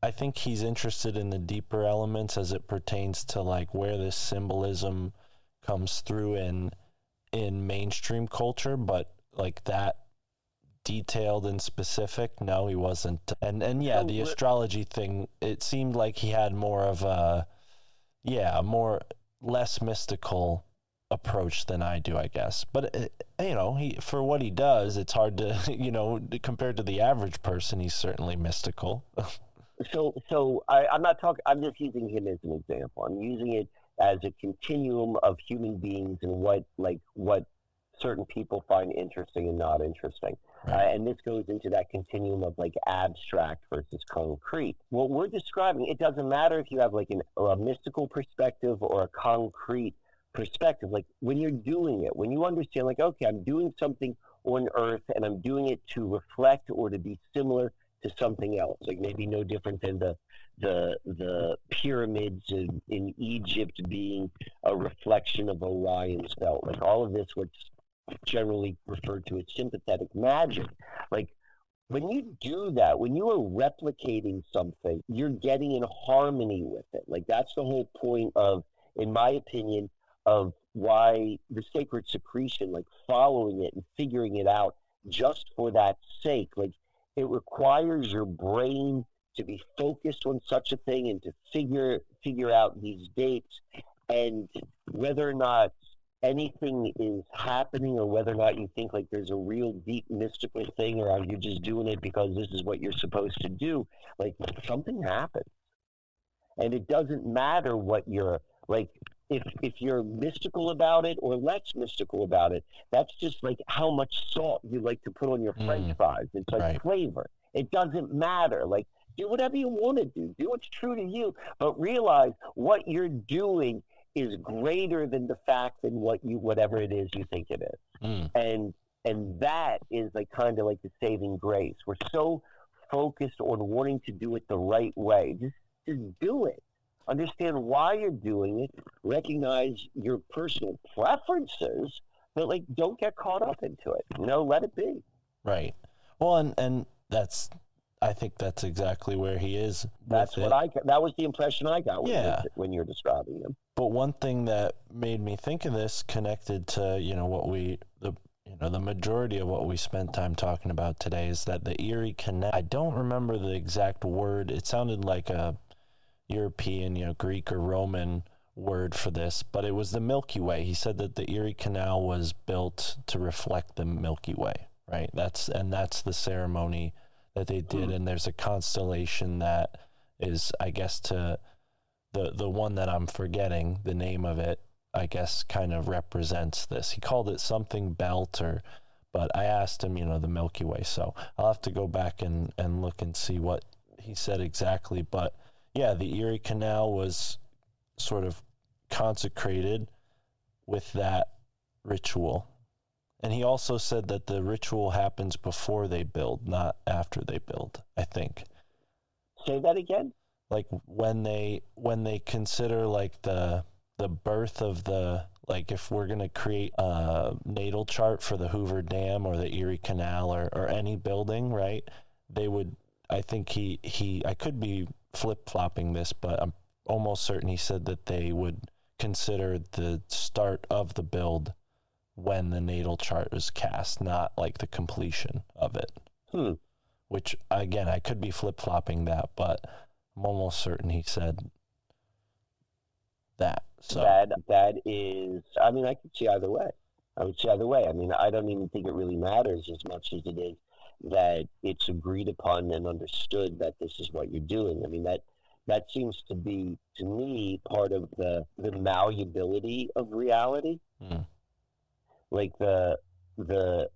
I think he's interested in the deeper elements as it pertains to like where this symbolism comes through in in mainstream culture, but like that detailed and specific, no, he wasn't. And and yeah, the astrology thing, it seemed like he had more of a, yeah, more less mystical approach than I do, I guess. But it, you know, he, for what he does, it's hard to, you know, compared to the average person, he's certainly mystical. so so I, I'm not talking. I'm just using him as an example. I'm using it as a continuum of human beings and what like what certain people find interesting and not interesting. Right. Uh, and this goes into that continuum of like abstract versus concrete. What we're describing, it doesn't matter if you have like an, a mystical perspective or a concrete perspective. Like when you're doing it, when you understand like, okay, I'm doing something on earth and I'm doing it to reflect or to be similar to something else, like maybe no different than the the the pyramids in, in Egypt being a reflection of Orion's belt. Like all of this, what's generally referred to as sympathetic magic. Like when you do that, when you are replicating something, you're getting in harmony with it. Like that's the whole point of, in my opinion, of why the sacred secretion, like following it and figuring it out just for that sake, like it requires your brain to be focused on such a thing and to figure figure out these dates and whether or not anything is happening, or whether or not you think like there's a real deep mystical thing, or are you just doing it because this is what you're supposed to do, like something happens. And it doesn't matter what you're like, if if you're mystical about it or less mystical about it, that's just like how much salt you like to put on your mm, French fries. It's like right. flavor. It doesn't matter. Like, do whatever you want to do. Do what's true to you. But realize what you're doing is greater than the fact than what you, whatever it is you think it is. Mm. And and that is like kind of like the saving grace. We're so focused on wanting to do it the right way. Just just do it. Understand why you're doing it. Recognize your personal preferences, but like don't get caught up into it. You know, let it be. Right. Well, and and that's, I think that's exactly where he is. That's what it. I, that was the impression I got when, yeah. you, when you were describing him. But one thing that made me think of this, connected to, you know, what we, the, you know, the majority of what we spent time talking about today, is that the Erie Canal, I don't remember the exact word. It sounded like a European, you know, Greek or Roman word for this, but it was the Milky Way. He said that the Erie Canal was built to reflect the Milky Way, right? That's, and that's the ceremony that they did, and there's a constellation that is, I guess, to the the one that I'm forgetting the name of it, I guess, kind of represents this. He called it something belt, or, but I asked him, you know, the Milky Way, so I'll have to go back and, and look and see what he said exactly. But yeah, the Erie Canal was sort of consecrated with that ritual. And he also said that the ritual happens before they build, not after they build, I think. Say that again? Like when they when they consider like the the birth of the, like if we're going to create a natal chart for the Hoover Dam or the Erie Canal or, or any building, right? They would, I think he, he I could be flip-flopping this, but I'm almost certain he said that they would consider the start of the build when the natal chart was cast, not like the completion of it. Hmm. Which, again, I could be flip-flopping that, but I'm almost certain he said that. So that, that is, I mean, I could see either way. I would see either way. I mean, I don't even think it really matters as much as it is that it's agreed upon and understood that this is what you're doing. I mean, that that seems to be, to me, part of the, the malleability of reality. Hmm. Like the, the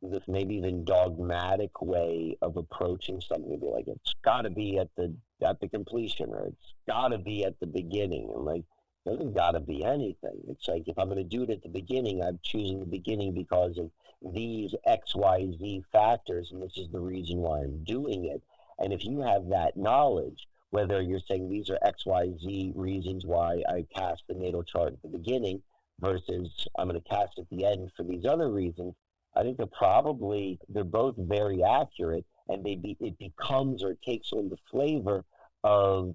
the maybe even dogmatic way of approaching something, be like it's got to be at the at the completion, or it's got to be at the beginning, and like it doesn't got to be anything. It's like if I'm going to do it at the beginning, I'm choosing the beginning because of these X, Y, Z factors, and this is the reason why I'm doing it. And if you have that knowledge, whether you're saying these are X, Y, Z reasons why I cast the natal chart at the beginning, versus I'm going to cast at the end for these other reasons, I think they're probably, they're both very accurate, and they be, it becomes or takes on the flavor of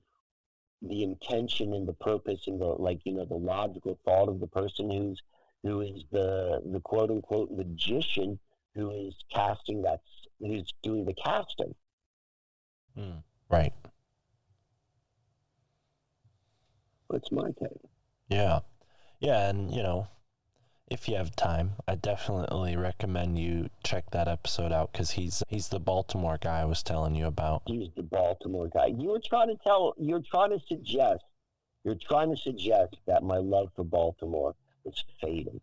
the intention and the purpose and the, like, you know, the logical thought of the person who's, who is the, the quote unquote magician who is casting that, who's doing the casting. Mm, right. That's my take. Yeah. Yeah, and, you know, if you have time, I definitely recommend you check that episode out, because he's he's the Baltimore guy I was telling you about. He's the Baltimore guy. You were trying to tell, you're trying to suggest, you're trying to suggest that my love for Baltimore is fading.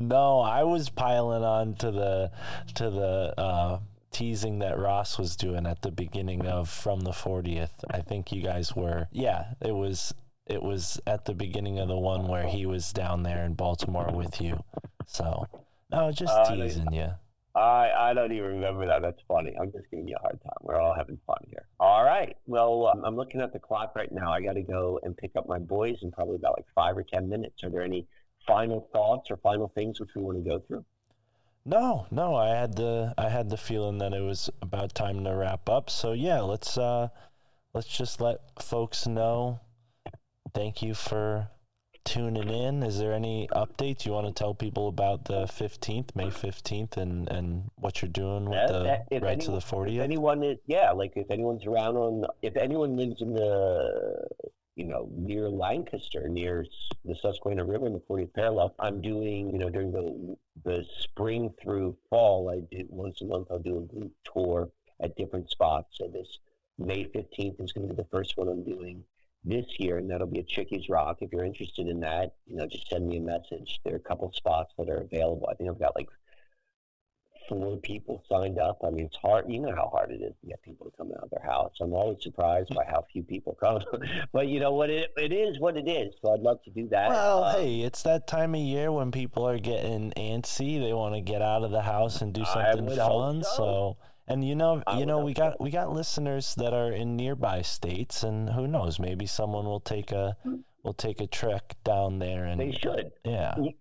No, I was piling on to the, to the uh, teasing that Ross was doing at the beginning of From the fortieth. I think you guys were, yeah, it was... It was at the beginning of the one where he was down there in Baltimore with you. So, no, just uh, teasing I, you. I, I don't even remember that. That's funny. I'm just giving you a hard time. We're all having fun here. All right. Well, um, I'm looking at the clock right now. I got to go and pick up my boys in probably about like five or ten minutes. Are there any final thoughts or final things which we want to go through? No, no. I had the I had the feeling that it was about time to wrap up. So, yeah, let's uh, let's just let folks know. Thank you for tuning in. Is there any updates you want to tell people about the fifteenth, May fifteenth, and, and what you're doing with uh, the if right anyone, to the fortieth? If anyone is, yeah, like if anyone's around on, if anyone lives in the you know, near Lancaster, near the Susquehanna River in the fortieth parallel. I'm doing, you know, during the the spring through fall, I do once a month, I'll do a group tour at different spots. So this May fifteenth is going to be the first one I'm doing this year, and that'll be at Chickies Rock. If you're interested in that, you know, just send me a message. There are a couple spots that are available. I think I've got like four people signed up. I mean, it's hard. You know how hard it is to get people to come out of their house. I'm always surprised by how few people come. But you know what? It it is what it is. So I'd love to do that. Well, um, hey, it's that time of year when people are getting antsy. They want to get out of the house and do something fun. So. so, and you know, I you know, we got so. we got listeners that are in nearby states, and who knows? Maybe someone will take a will take a trek down there. And they should. Yeah, y-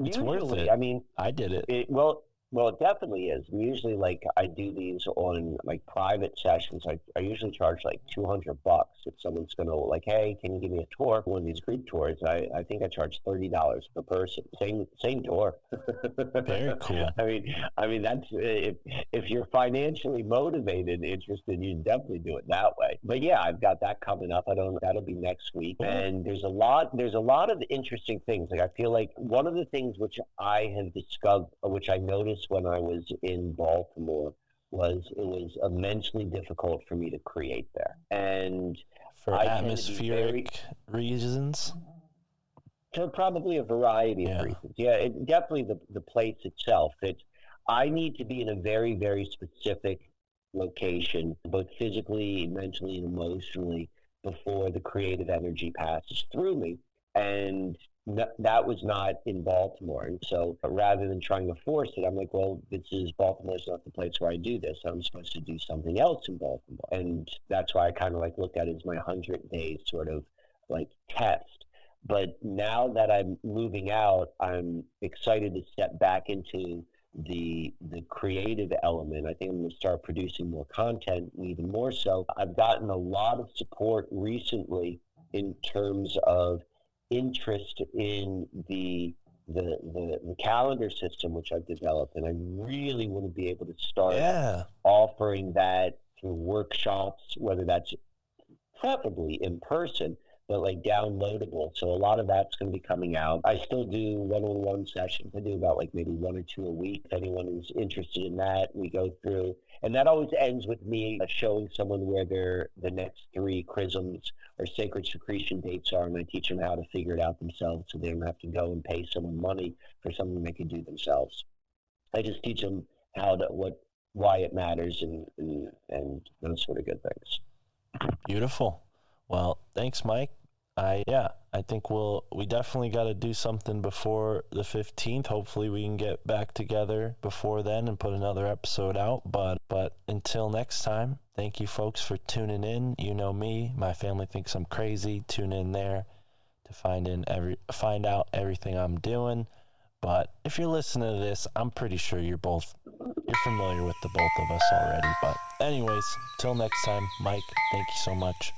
it's usually, worth it. I mean, I did it. it well. Well, it definitely is. Usually, like, I do these on, like, private sessions. I, I usually charge, like, two hundred bucks if someone's going to, like, hey, can you give me a tour? One of these group tours, I, I think I charge thirty dollars per person. Same same tour. Very cool. I mean, I mean that's if, if you're financially motivated and interested, you definitely do it that way. But, yeah, I've got that coming up. I don't That'll be next week. And there's a lot, there's a lot of interesting things. Like, I feel like one of the things which I have discovered, which I noticed when I was in Baltimore, was it was immensely difficult for me to create there, and for I atmospheric very, reasons, so probably a variety yeah. of reasons. Yeah, it, definitely the the place itself. It I need to be in a very very specific location, both physically, mentally, and emotionally, before the creative energy passes through me, and that was not in Baltimore. And so rather than trying to force it, I'm like, well, this is Baltimore's not the place where I do this. I'm supposed to do something else in Baltimore. And that's why I kind of like looked at it as my one hundred days sort of like test. But now that I'm moving out, I'm excited to step back into the the creative element. I think I'm going to start producing more content, even more so. I've gotten a lot of support recently in terms of interest in the, the the the calendar system which I've developed, and I really want to be able to start yeah. offering that through workshops, whether that's preferably in person, but like downloadable. So a lot of that's going to be coming out. I still do one-on-one sessions. I do about like maybe one or two a week. If anyone is interested in that, we go through. And that always ends with me showing someone where their the next three chrisms or sacred secretion dates are, and I teach them how to figure it out themselves so they don't have to go and pay someone money for something they can do themselves. I just teach them how to, what, why it matters and, and, and those sort of good things. Beautiful. Well, thanks, Mike. I yeah, I think we'll we definitely got to do something before the fifteenth. Hopefully, we can get back together before then and put another episode out. But but until next time, thank you, folks, for tuning in. You know me, my family thinks I'm crazy. Tune in there to find in every find out everything I'm doing. But if you're listening to this, I'm pretty sure you're both you're familiar with the both of us already. But anyways, till next time, Mike. Thank you so much.